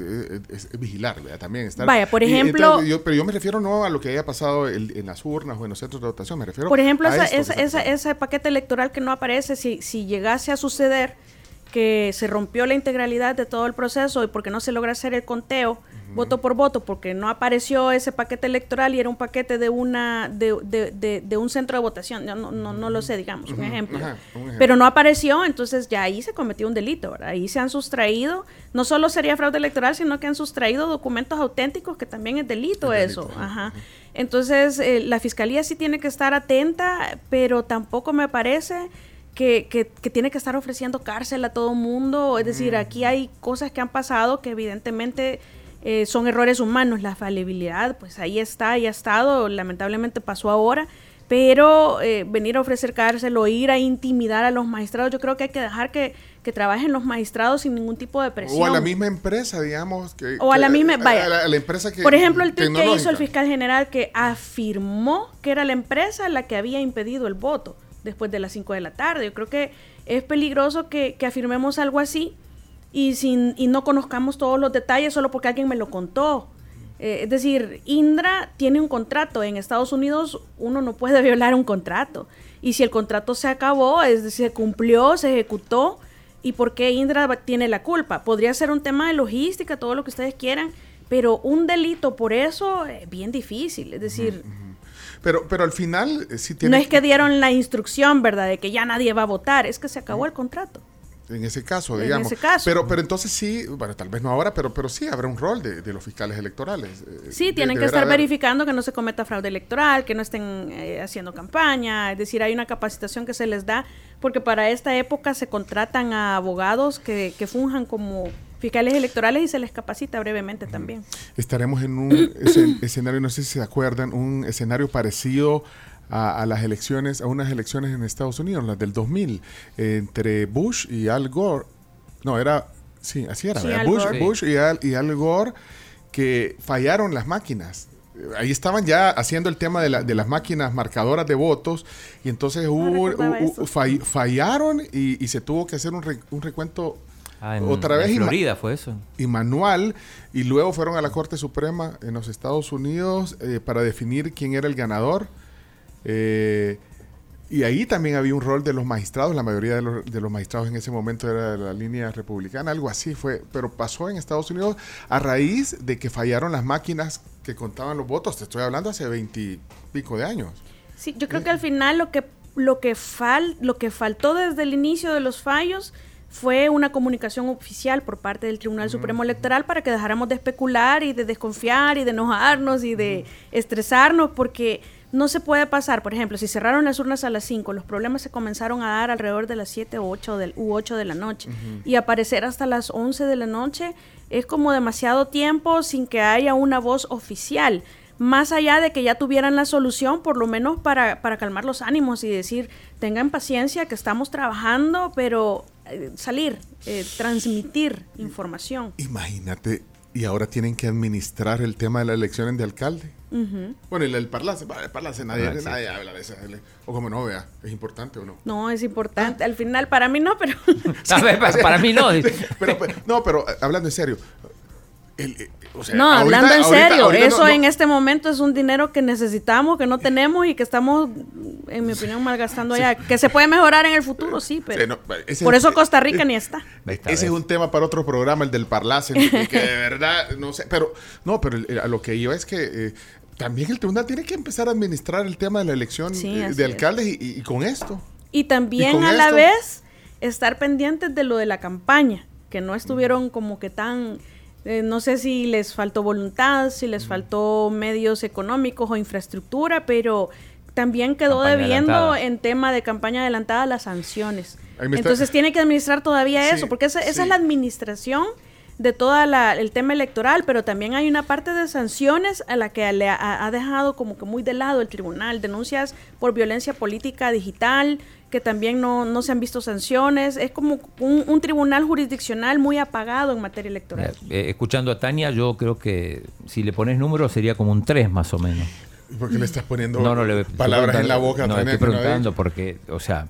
es, es vigilar, ¿verdad? También estar... Vaya, por ejemplo... Entonces, yo, pero yo me refiero no a lo que haya pasado el, en las urnas o en los centros de votación, me refiero... Por ejemplo, a esa, esto, esa, esa, ese paquete electoral que no aparece, si, si llegase a suceder... que se rompió la integralidad de todo el proceso y porque no se logra hacer el conteo uh-huh. voto por voto, porque no apareció ese paquete electoral y era un paquete de una de, de, de, de un centro de votación, no, no, no, no lo sé, digamos, un ejemplo. Uh-huh. Uh-huh. Un ejemplo, pero no apareció, entonces ya ahí se cometió un delito, ¿verdad? Ahí se han sustraído, no solo sería fraude electoral, sino que han sustraído documentos auténticos, que también es delito, es delito eso, uh-huh. ajá. Entonces eh, la fiscalía sí tiene que estar atenta, pero tampoco me parece... Que, que, que tiene que estar ofreciendo cárcel a todo mundo, es decir, aquí hay cosas que han pasado que evidentemente eh, son errores humanos, la falibilidad, pues ahí está, ahí ha estado, lamentablemente pasó ahora, pero eh, venir a ofrecer cárcel o ir a intimidar a los magistrados, yo creo que hay que dejar que, que trabajen los magistrados sin ningún tipo de presión. O a la misma empresa, digamos. Que, o a que, la misma, vaya. A la, a la empresa que, por ejemplo, el tuit que hizo el fiscal general que afirmó que era la empresa la que había impedido el voto después de las cinco de la tarde. Yo creo que es peligroso que, que afirmemos algo así y, sin, y no conozcamos todos los detalles solo porque alguien me lo contó. Eh, es decir, Indra tiene un contrato. En Estados Unidos uno no puede violar un contrato. Y si el contrato se acabó, es decir, se cumplió, se ejecutó, ¿y por qué Indra tiene la culpa? Podría ser un tema de logística, todo lo que ustedes quieran, pero un delito por eso es bien difícil. Es decir... Uh-huh. Pero pero al final eh, sí tiene... No es que dieron la instrucción, ¿verdad? De que ya nadie va a votar, es que se acabó el contrato. En ese caso, digamos. En ese caso. Pero, pero entonces sí, bueno, tal vez no ahora, pero pero sí habrá un rol de, de los fiscales electorales. Eh, sí, tienen de, que estar haber... verificando que no se cometa fraude electoral, que no estén eh, haciendo campaña. Es decir, hay una capacitación que se les da, porque para esta época se contratan a abogados que, que funjan como... fiscales electorales y se les capacita brevemente uh-huh. también. Estaremos en un ese, escenario, no sé si se acuerdan, un escenario parecido a, a las elecciones, a unas elecciones en Estados Unidos, las del dos mil, eh, entre Bush y Al Gore. No, era, sí, así era. Sí, Bush, sí. Bush y, Al, y Al Gore, que fallaron las máquinas. Ahí estaban ya haciendo el tema de, la, de las máquinas marcadoras de votos y entonces no hubo, hubo fall, fallaron y, y se tuvo que hacer un, re, un recuento. Ah, en, otra vez en Florida y ma- fue eso. Y manual, y luego fueron a la Corte Suprema en los Estados Unidos eh, para definir quién era el ganador. Eh, Y ahí también había un rol de los magistrados, la mayoría de los, de los magistrados en ese momento era de la línea republicana, algo así fue, pero pasó en Estados Unidos a raíz de que fallaron las máquinas que contaban los votos, te estoy hablando hace veintipico de años. Sí, yo creo eh. que al final lo que, lo, que fal, lo que faltó desde el inicio de los fallos fue una comunicación oficial por parte del Tribunal mm. Supremo Electoral para que dejáramos de especular y de desconfiar y de enojarnos y de mm. estresarnos, porque... No se puede pasar, por ejemplo, si cerraron las urnas a las cinco, los problemas se comenzaron a dar alrededor de las siete u ocho de, u ocho de la noche, uh-huh. y aparecer hasta las once de la noche es como demasiado tiempo sin que haya una voz oficial, más allá de que ya tuvieran la solución, por lo menos para, para calmar los ánimos y decir, tengan paciencia que estamos trabajando, pero eh, salir, eh, transmitir información. Imagínate, y ahora tienen que administrar el tema de las elecciones de alcalde. Uh-huh. Bueno, y el Parlace, el Parlace nadie, ah, nadie habla de eso. O como no, vea, ¿es importante o no? No, es importante. Ah. Al final, para mí no, pero... ¿Sabes? Para mí no. pero, pero, no, pero hablando en serio... El, el, o sea, no, ahorita, hablando en ahorita, serio, ahorita, eso no, no. en este momento es un dinero que necesitamos, que no tenemos y que estamos, en mi opinión, malgastando allá. Sí. Que se puede mejorar en el futuro, sí, pero sí, no, por es, eso Costa Rica eh, ni está. Ese vez. Es un tema para otro programa, el del Parlace, que, que de verdad, no sé, pero no, pero a lo que iba es que eh, también el tribunal tiene que empezar a administrar el tema de la elección sí, eh, de alcaldes y, y, y con esto. Y también y a esto, la vez estar pendientes de lo de la campaña, que no estuvieron como que tan... Eh, no sé si les faltó voluntad, si les faltó medios económicos o infraestructura, pero también quedó campaña debiendo adelantada. En tema de campaña adelantada las sanciones. Entonces está... tiene que administrar todavía sí, eso, porque esa, sí. esa es la administración de toda la, el tema electoral, pero también hay una parte de sanciones a la que le ha, ha dejado como que muy de lado el tribunal, denuncias por violencia política digital, que también no, no se han visto sanciones, es como un, un tribunal jurisdiccional muy apagado en materia electoral. Eh, escuchando a Tahnya, yo creo que si le pones números sería como un tres más o menos. ¿Por qué le estás poniendo no, no, le, palabras en la boca? No, estoy preguntando porque, o sea...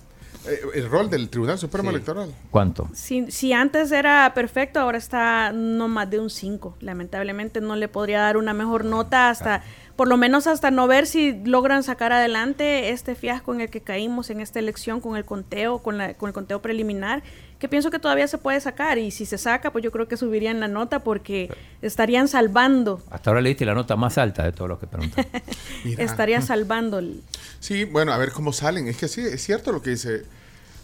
El rol del Tribunal Supremo sí. Electoral. ¿Cuánto? Si, si antes era perfecto, ahora está no más de un cinco. Lamentablemente no le podría dar una mejor nota hasta, claro. por lo menos hasta no ver si logran sacar adelante este fiasco en el que caímos en esta elección con el conteo, con, la, con el conteo preliminar, que pienso que todavía se puede sacar. Y si se saca, pues yo creo que subirían la nota porque claro. estarían salvando. Hasta ahora le diste la nota más alta de todos los que preguntan. Estaría salvando. Sí, bueno, a ver cómo salen. Es que sí, es cierto lo que dice...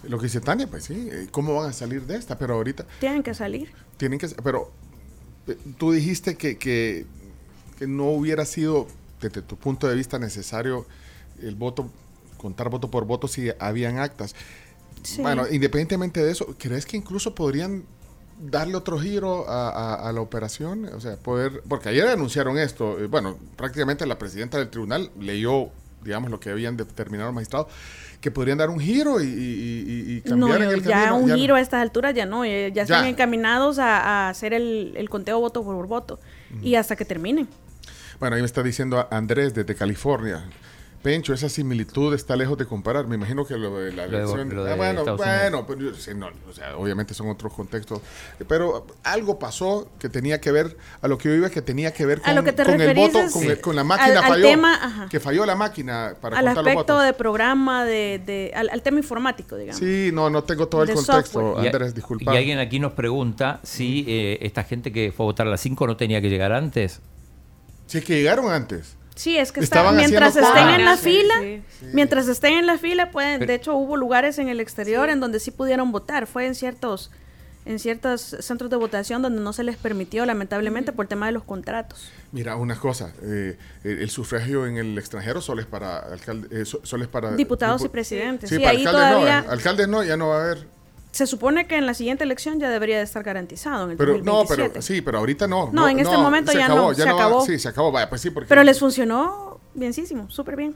Lo que dice Tahnya, pues sí, ¿cómo van a salir de esta? Pero ahorita... Tienen que salir. Tienen que... Pero tú dijiste que, que, que no hubiera sido, desde tu punto de vista, necesario el voto, contar voto por voto si habían actas. Sí. Bueno, independientemente de eso, ¿crees que incluso podrían darle otro giro a, a, a la operación? O sea, poder... Porque ayer anunciaron esto. Bueno, prácticamente la presidenta del tribunal leyó... digamos, lo que habían determinado los magistrados, que podrían dar un giro y, y, y cambiar no, en el ya camino. Un ya un giro no. a estas alturas ya no, ya, ya, ya. están encaminados a, a hacer el, el conteo voto por voto, uh-huh. y hasta que terminen. Bueno, ahí me está diciendo Andrés desde California, Pencho, esa similitud está lejos de comparar, me imagino que lo de la elección... Ah, bueno, Estados bueno, pero yo, sí, no, o sea, obviamente son otros contextos, pero algo pasó que tenía que ver, a lo que yo iba, que tenía que ver con, que con el voto, con, sí. el, con la máquina al, al falló, tema, que falló la máquina para al contar los votos. Al aspecto de programa, de, de al, al tema informático, digamos. Sí, no, no tengo todo el contexto, software. Andrés, disculpa. Y alguien aquí nos pregunta si eh, esta gente que fue a votar a las cinco no tenía que llegar antes. Si es que llegaron antes. Sí, es que está, mientras estén pan. en la sí, fila, sí, sí. mientras estén en la fila pueden, pero, de hecho hubo lugares en el exterior sí. en donde sí pudieron votar, fue en ciertos en ciertos centros de votación donde no se les permitió, lamentablemente, por el tema de los contratos. Mira, una cosa, eh, el sufragio en el extranjero solo es para alcalde, eh, solo es para diputados dipu- y presidentes. Sí, sí, para ahí alcaldes todavía... no, alcaldes no, ya no va a haber. Se supone que en la siguiente elección ya debería de estar garantizado en el pero, dos mil veintisiete. No, pero sí, pero ahorita no. No, no en este no, momento ya, acabó, no, ya se no. Se acabó. Sí, se acabó. Vaya, pues sí, porque pero les funcionó bienísimo, súper bien.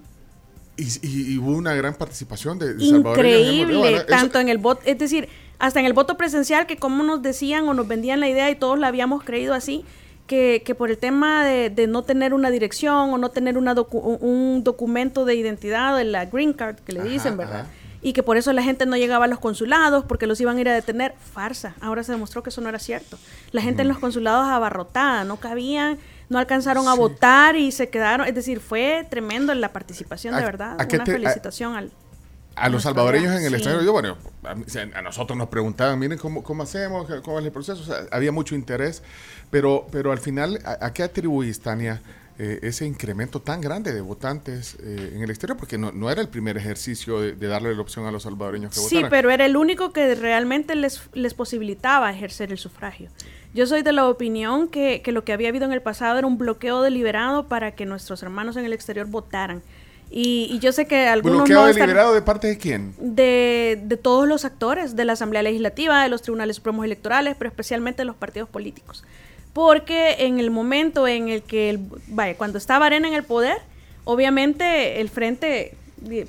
Y, y, y hubo una gran participación de, de increíble, bueno, eso, tanto en el voto, es decir, hasta en el voto presencial, que como nos decían o nos vendían la idea y todos la habíamos creído así, que, que por el tema de, de no tener una dirección o no tener una docu- un documento de identidad, de la green card que le ajá, dicen, ¿verdad? Ajá. Y que por eso la gente no llegaba a los consulados porque los iban a ir a detener. Farsa. Ahora se demostró que eso no era cierto. La gente mm. en los consulados abarrotada, no cabían, no alcanzaron sí. a votar y se quedaron. Es decir, fue tremendo la participación, de verdad. Una felicitación te, a, al... a los salvadoreños en el sí. extranjero. Yo, bueno, a, a nosotros nos preguntaban, miren cómo, cómo hacemos, cómo es el proceso. O sea, había mucho interés, pero, pero al final, ¿a, a qué atribuís, Tahnya, eh, ese incremento tan grande de votantes eh, en el exterior? Porque no, no era el primer ejercicio de, de darle la opción a los salvadoreños que sí, votaran. Sí, pero era el único que realmente les, les posibilitaba ejercer el sufragio. Yo soy de la opinión que, que lo que había habido en el pasado era un bloqueo deliberado para que nuestros hermanos en el exterior votaran. Y, y yo sé que algunos ¿bloqueo no deliberado de parte de quién? De, de todos los actores, de la Asamblea Legislativa, de los Tribunales Supremos Electorales, pero especialmente de los partidos políticos. Porque en el momento en el que, el, vaya, cuando estaba Arena en el poder, obviamente el Frente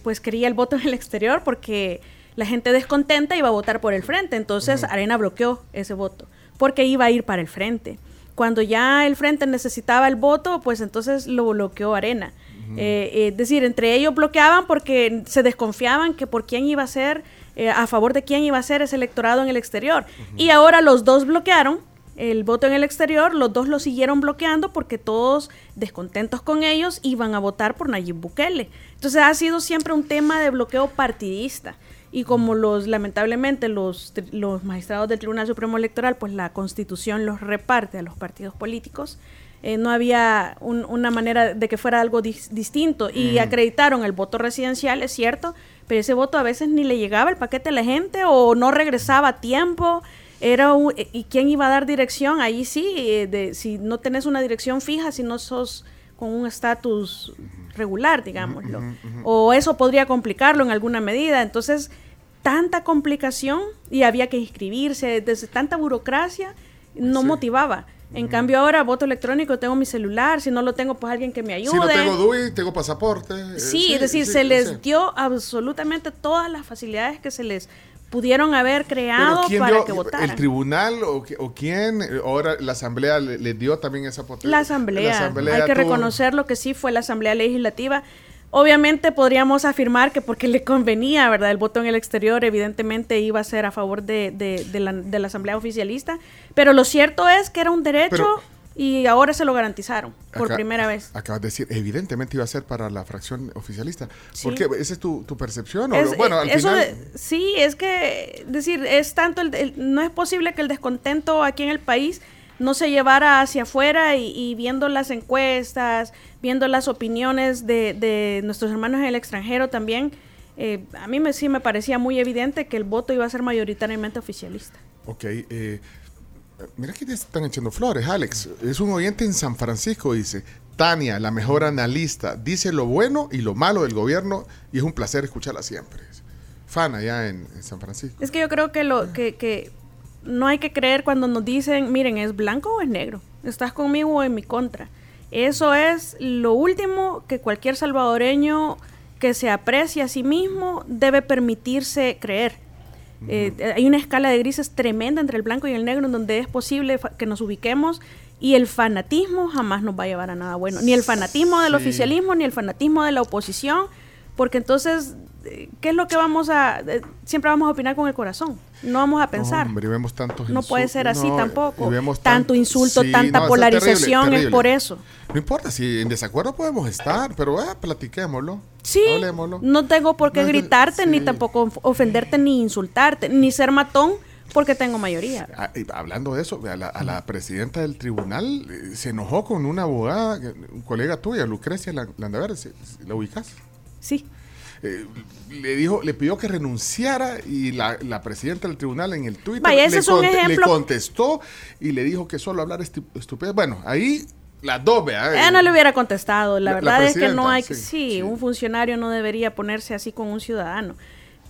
pues quería el voto en el exterior porque la gente descontenta iba a votar por el Frente. Entonces uh-huh. Arena bloqueó ese voto porque iba a ir para el Frente. Cuando ya el Frente necesitaba el voto, pues entonces lo bloqueó Arena. Uh-huh. Eh, es decir, entre ellos bloqueaban porque se desconfiaban que por quién iba a ser, eh, a favor de quién iba a ser ese electorado en el exterior. Uh-huh. Y ahora los dos bloquearon el voto en el exterior, los dos lo siguieron bloqueando porque todos descontentos con ellos iban a votar por Nayib Bukele. Entonces ha sido siempre un tema de bloqueo partidista. Y como los lamentablemente los, los magistrados del Tribunal Supremo Electoral, pues la Constitución los reparte a los partidos políticos, eh, no había un, una manera de que fuera algo dis, distinto y mm. acreditaron el voto residencial, es cierto, pero ese voto a veces ni le llegaba el paquete a la gente o no regresaba a tiempo. Era un, ¿y quién iba a dar dirección? Ahí sí, eh, de, si no tenés una dirección fija, si no sos con un estatus regular, digámoslo, uh-huh, uh-huh. o eso podría complicarlo en alguna medida. Entonces, tanta complicación y había que inscribirse, desde tanta burocracia, no sí. motivaba. En uh-huh. cambio ahora, voto electrónico, tengo mi celular, si no lo tengo, pues alguien que me ayude. Si no tengo D U I, tengo pasaporte. Eh, sí, sí, es decir, sí, se sí, les sí. dio absolutamente todas las facilidades que se les pudieron haber creado para dio, que votaran. ¿El tribunal o, o quién? Ahora la asamblea le, le dio también esa potencia. La asamblea. La asamblea hay que todo. reconocer lo que sí fue la asamblea legislativa. Obviamente podríamos afirmar que porque le convenía, ¿verdad? El voto en el exterior evidentemente iba a ser a favor de, de, de, la, de la asamblea oficialista, pero lo cierto es que era un derecho... Pero, y ahora se lo garantizaron por Acá, primera vez. Acabas de decir, evidentemente iba a ser para la fracción oficialista. Sí. ¿Por qué? ¿Esa es tu, tu percepción? ¿O es, bueno, al eso final... de, sí, es que, decir, es tanto el, el, no es posible que el descontento aquí en el país no se llevara hacia afuera y, y viendo las encuestas, viendo las opiniones de, de nuestros hermanos en el extranjero también, eh, a mí me, sí me parecía muy evidente que el voto iba a ser mayoritariamente oficialista. Ok, eh... Mira que te están echando flores, Alex. Es un oyente en San Francisco, dice Tahnya, la mejor analista, dice lo bueno y lo malo del gobierno y es un placer escucharla siempre. Fan allá en, en San Francisco. Es que yo creo que, lo, que, que no hay que creer cuando nos dicen, miren, ¿es blanco o es negro? ¿Estás conmigo o en mi contra? Eso es lo último que cualquier salvadoreño que se aprecie a sí mismo debe permitirse creer. Eh, hay una escala de grises tremenda entre el blanco y el negro en donde es posible fa- que nos ubiquemos y el fanatismo jamás nos va a llevar a nada bueno, ni el fanatismo del sí. oficialismo ni el fanatismo de la oposición, porque entonces ¿qué es lo que vamos a...? Eh, siempre vamos a opinar con el corazón, no vamos a pensar. Hombre, vemos tantos insultos, no puede ser así no, tampoco, tanto, tanto insulto, sí, tanta no, polarización, es terrible, terrible. Es por eso. No importa, si en desacuerdo podemos estar, pero eh, platiquémoslo. Sí, Hablémoslo. No tengo por qué no, gritarte, sí. ni tampoco ofenderte, ni insultarte, ni ser matón, porque tengo mayoría. Ah, hablando de eso, a la, a la presidenta del tribunal eh, se enojó con una abogada, un colega tuya, Lucrecia Landaverde, ¿la ubicas? Sí. Eh, le dijo, le pidió que renunciara y la, la presidenta del tribunal en el Twitter Vaya, ese le, es un cont- ejemplo. le contestó y le dijo que solo hablar estu- estupidez. Bueno, ahí... Las dos, ¿verdad? Ella no le hubiera contestado. La, la verdad es que no hay... Sí, sí, sí, un funcionario no debería ponerse así con un ciudadano.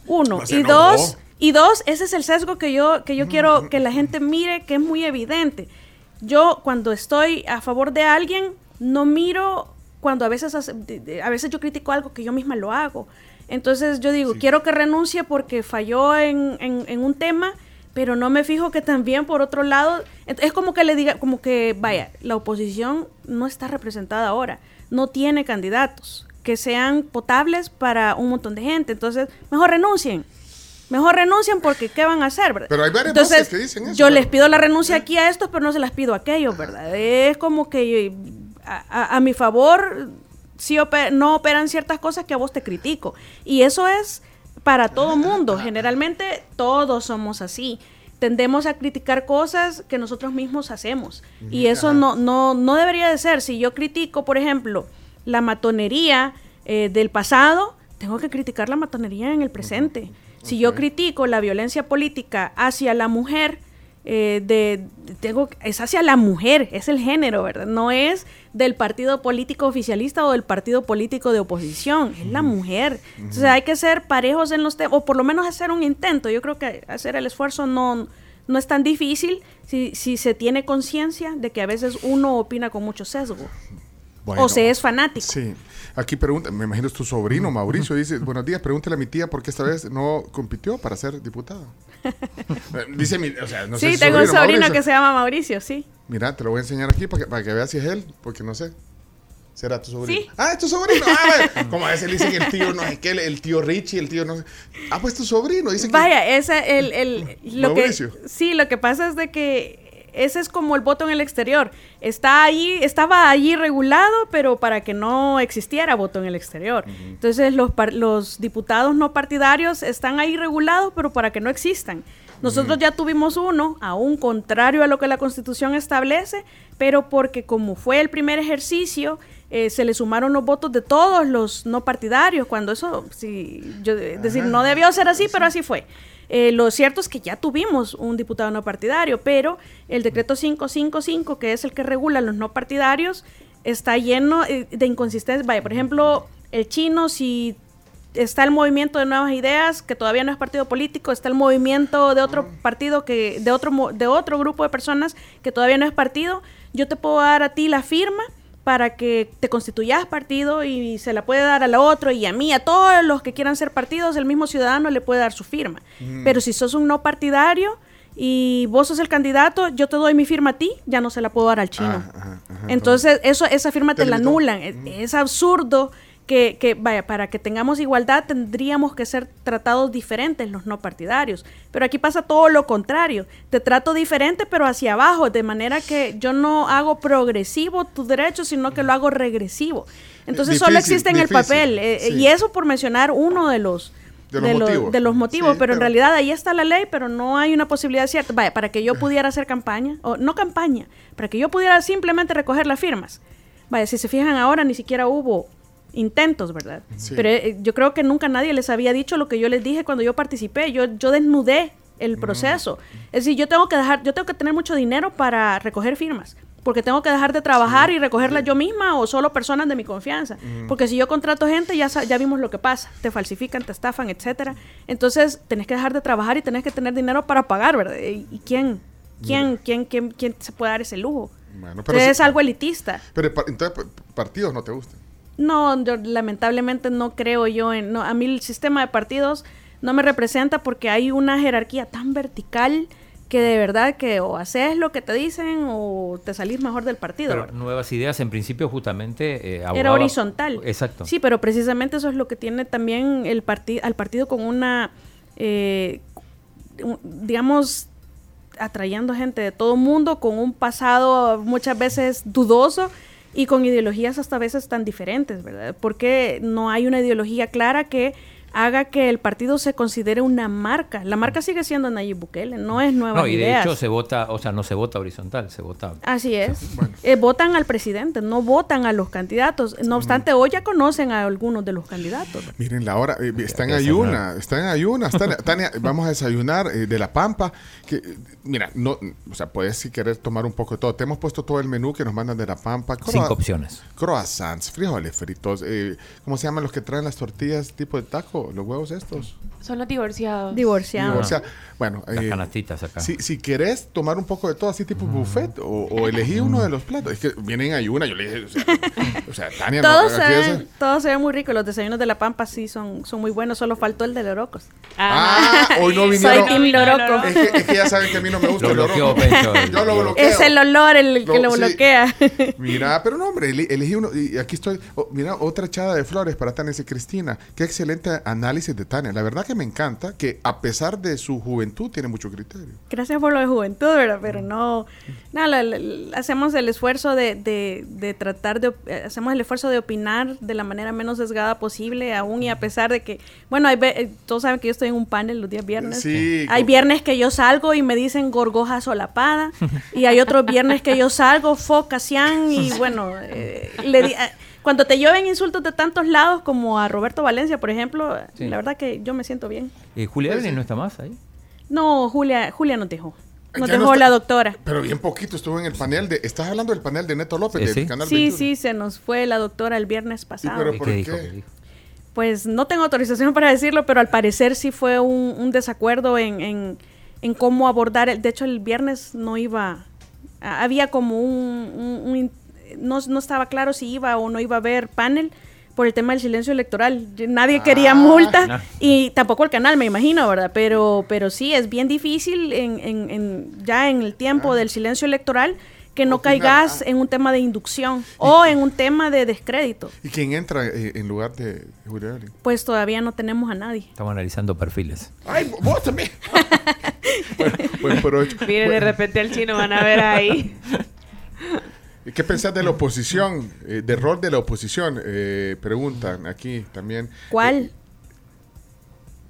Uno. No, y dos, no. y dos, ese es el sesgo que yo, que yo mm. quiero que la gente mire, que es muy evidente. Yo, cuando estoy a favor de alguien, no miro cuando a veces... Hace, a veces yo critico algo que yo misma lo hago. Entonces, yo digo, sí. quiero que renuncie porque falló en, en, en un tema... Pero no me fijo que también, por otro lado, es como que le diga, como que, vaya, la oposición no está representada ahora, no tiene candidatos que sean potables para un montón de gente, entonces, mejor renuncien, mejor renuncien porque ¿qué van a hacer? ¿Verdad? Pero hay varias voces que dicen eso. Yo pero... les pido la renuncia aquí a estos, pero no se las pido a aquellos, ¿verdad? Es como que a, a, a mi favor sí oper- no operan ciertas cosas que a vos te critico, y eso es... para todo mundo. Generalmente todos somos así. Tendemos a criticar cosas que nosotros mismos hacemos. Y eso no, no, no debería de ser. Si yo critico, por ejemplo, la matonería eh, del pasado, tengo que criticar la matonería en el presente. Okay. Si okay. yo critico la violencia política hacia la mujer, eh, de, de, tengo, es hacia la mujer, es el género, ¿verdad? No es del partido político oficialista o del partido político de oposición, es la mujer. Entonces hay que ser parejos en los temas, o por lo menos hacer un intento. Yo creo que hacer el esfuerzo no, no es tan difícil si, si se tiene conciencia de que a veces uno opina con mucho sesgo. Bueno, o se es fanático. Sí. Aquí pregunta, me imagino es tu sobrino, Mauricio, dice, buenos días, pregúntale a mi tía por qué esta vez no compitió para ser diputada. Dice mi, o sea, no sé. Sí, si tengo sobrino, un sobrino Mauricio, que se llama Mauricio, sí. Mira, te lo voy a enseñar aquí para que, para que veas si es él, porque no sé. ¿Será tu sobrino? Sí. Ah, es tu sobrino. Ah, como a veces le dicen el tío, no es que el, el tío Richie, el tío no sé. Ah, pues tu sobrino. Dice que vaya, esa, el, el, lo Mauricio. Que, sí, lo que pasa es de que ese es como el voto en el exterior. Está ahí, estaba allí regulado, pero para que no existiera voto en el exterior. Uh-huh. Entonces los, par- los diputados no partidarios están ahí regulados, pero para que no existan. Nosotros uh-huh. ya tuvimos uno, aún contrario a lo que la Constitución establece, pero porque como fue el primer ejercicio, eh, se le sumaron los votos de todos los no partidarios, cuando eso, sí, yo, es decir, no debió ser así, pero así fue. Eh, lo cierto es que ya tuvimos un diputado no partidario, pero el decreto quinientos cincuenta y cinco, que es el que regula los no partidarios, está lleno eh, de inconsistencias. Vaya, por ejemplo, el chino, si está el movimiento de Nuevas Ideas, que todavía no es partido político, está el movimiento de otro partido, que de otro, de otro grupo de personas que todavía no es partido, yo te puedo dar a ti la firma para que te constituyas partido y se la puede dar a la otro y a mí, a todos los que quieran ser partidos, el mismo ciudadano le puede dar su firma. Mm. Pero si sos un no partidario y vos sos el candidato, yo te doy mi firma a ti, ya no se la puedo dar al chino. Ah, ajá, ajá, entonces, eso, esa firma te, te la anulan. Mm. Es absurdo que, que, vaya, para que tengamos igualdad tendríamos que ser tratados diferentes los no partidarios. Pero aquí pasa todo lo contrario. Te trato diferente, pero hacia abajo, de manera que yo no hago progresivo tu derecho, sino que lo hago regresivo. Entonces difícil, solo existe en difícil, el papel. Eh, sí. Y eso por mencionar uno de los, de los de motivos. Los, de los motivos sí, pero, pero en realidad ahí está la ley, pero no hay una posibilidad cierta. Vaya, para que yo pudiera hacer campaña, o no campaña, para que yo pudiera simplemente recoger las firmas. Vaya, si se fijan ahora, ni siquiera hubo intentos, ¿verdad? Sí. Pero eh, yo creo que nunca nadie les había dicho lo que yo les dije cuando yo participé. Yo, yo desnudé el proceso. No. Es decir, yo tengo que dejar, yo tengo que tener mucho dinero para recoger firmas, porque tengo que dejar de trabajar sí. y recogerlas sí. yo misma o solo personas de mi confianza. Mm. Porque si yo contrato gente, ya, ya vimos lo que pasa. Te falsifican, te estafan, etcétera. Entonces, tenés que dejar de trabajar y tenés que tener dinero para pagar, ¿verdad? ¿Y, y quién, quién, quién, quién, quién se puede dar ese lujo? Bueno, pero entonces, si, es algo elitista. Pero entonces, partidos no te gustan. No, yo lamentablemente no creo yo en... No, a mí el sistema de partidos no me representa porque hay una jerarquía tan vertical que de verdad que o haces lo que te dicen o te salís mejor del partido. Pero ¿verdad? Nuevas Ideas en principio justamente... Eh, abogaba, era horizontal. Exacto. Sí, pero precisamente eso es lo que tiene también el parti- al partido con una... Eh, digamos... atrayendo gente de todo mundo con un pasado muchas veces dudoso y con ideologías hasta a veces tan diferentes, ¿verdad? Porque no hay una ideología clara que haga que el partido se considere una marca. La marca sigue siendo Nayib Bukele, no es Nuevas Ideas. No, y de ideas. Hecho se vota, o sea, no se vota horizontal, se vota... Así es. O sea, bueno. eh, votan al presidente, no votan a los candidatos. No obstante, hoy ya conocen a algunos de los candidatos. Miren la hora, eh, están en ayuna, están en ayuna. Tahnya, vamos a desayunar eh, de La Pampa. Que, eh, mira, no, o sea, puedes si querer tomar un poco de todo. Te hemos puesto todo el menú que nos mandan de La Pampa. Croa- Cinco opciones. Croissants, frijoles fritos, eh, ¿cómo se llaman los que traen las tortillas tipo de taco? Los huevos estos. Son los divorciados. Divorciados. Divorcia- bueno, las eh, canastitas acá. Si, si querés tomar un poco de todo así tipo mm. buffet o, o elegí mm. uno de los platos. Es que vienen ayuna, yo le dije, o sea, o sea Tahnya. Todos, no, se ven, todos se ven muy ricos. Los desayunos de La Pampa sí son, son muy buenos. Solo faltó el de Lorocos. Ah, ah hoy no vinieron. Soy team Loroco. Es que, es que ya saben que a mí no me gusta lo el bloqueo, Loroco. Pecho, el, yo lo bloqueo. Es el olor el lo, que lo sí. bloquea. Mira, pero no, hombre, elegí uno. Y aquí estoy. Oh, mira, otra echada de flores para Tahnya. Dice Cristina. Qué excelente análisis de Tahnya. La verdad que me encanta que, a pesar de su juventud, tiene mucho criterio. Gracias por lo de juventud, ¿verdad? Pero no, no la, la, hacemos el esfuerzo de, de, de tratar de, hacemos el esfuerzo de opinar de la manera menos sesgada posible, aún y a pesar de que, bueno, hay, todos saben que yo estoy en un panel los días viernes. Sí, hay viernes que yo salgo y me dicen gorgoja solapada, y hay otros viernes que yo salgo focasián, y bueno, eh, le di... Cuando te llueven insultos de tantos lados como a Roberto Valencia, por ejemplo, sí. La verdad que yo me siento bien. Eh, ¿Julia Evelyn no está más ahí? No, Julia, Julia nos dejó. Nos ya dejó no está, la doctora. Pero bien poquito estuvo en el panel de... ¿Estás hablando del panel de Neto López? Sí, del Canal sí, veintiuno. Sí, se nos fue la doctora el viernes pasado. Sí, pero ¿por qué? Dijo, qué dijo? Pues no tengo autorización para decirlo, pero al parecer sí fue un, un desacuerdo en, en, en cómo abordar... El, de hecho, el viernes no iba... Había como un... un, un No, no estaba claro si iba o no iba a haber panel por el tema del silencio electoral. Nadie ah, quería multa no. Y tampoco el canal, me imagino, ¿verdad? Pero pero sí, es bien difícil en, en, en ya en el tiempo ah. del silencio electoral que no caigas final, ah. en un tema de inducción o en un tema de descrédito. ¿Y quién entra eh, en lugar de Julio Alfredo? Pues todavía no tenemos a nadie. Estamos analizando perfiles. ¡Ay, vos también! Bueno, buen provecho. Miren, bueno. De repente al chino van a ver ahí. ¿Qué pensás de la oposición? Eh, del rol de la oposición, eh, preguntan aquí también. ¿Cuál? Eh,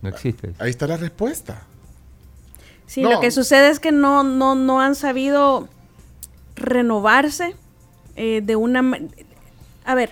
no existe. Ahí está la respuesta. Sí, no. Lo que sucede es que no, no, no han sabido renovarse eh, de una... Ma- A ver,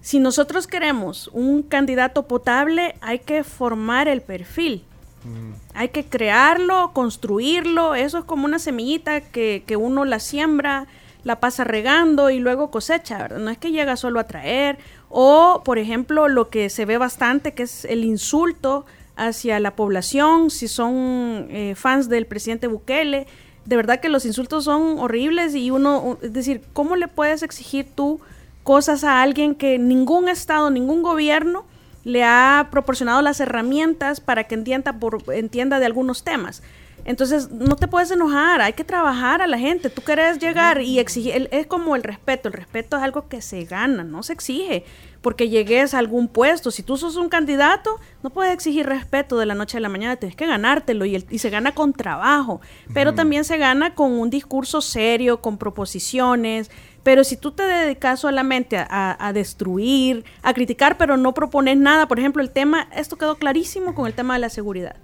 si nosotros queremos un candidato potable, hay que formar el perfil. Mm. Hay que crearlo, construirlo. Eso es como una semillita que, que uno la siembra... la pasa regando y luego cosecha, ¿verdad? No es que llega solo a traer. O, por ejemplo, lo que se ve bastante, que es el insulto hacia la población, si son eh, fans del presidente Bukele. De verdad que los insultos son horribles y uno, es decir, ¿cómo le puedes exigir tú cosas a alguien que ningún estado, ningún gobierno le ha proporcionado las herramientas para que entienda, por, entienda de algunos temas? Entonces, no te puedes enojar, hay que trabajar a la gente. Tú querés llegar y exigir, el, es como el respeto. El respeto es algo que se gana, no se exige, porque llegues a algún puesto. Si tú sos un candidato, no puedes exigir respeto de la noche a la mañana, tienes que ganártelo y, el, y se gana con trabajo. Pero uh-huh. también se gana con un discurso serio, con proposiciones. Pero si tú te dedicas solamente a, a, a destruir, a criticar, pero no propones nada, por ejemplo, el tema, esto quedó clarísimo con el tema de la seguridad.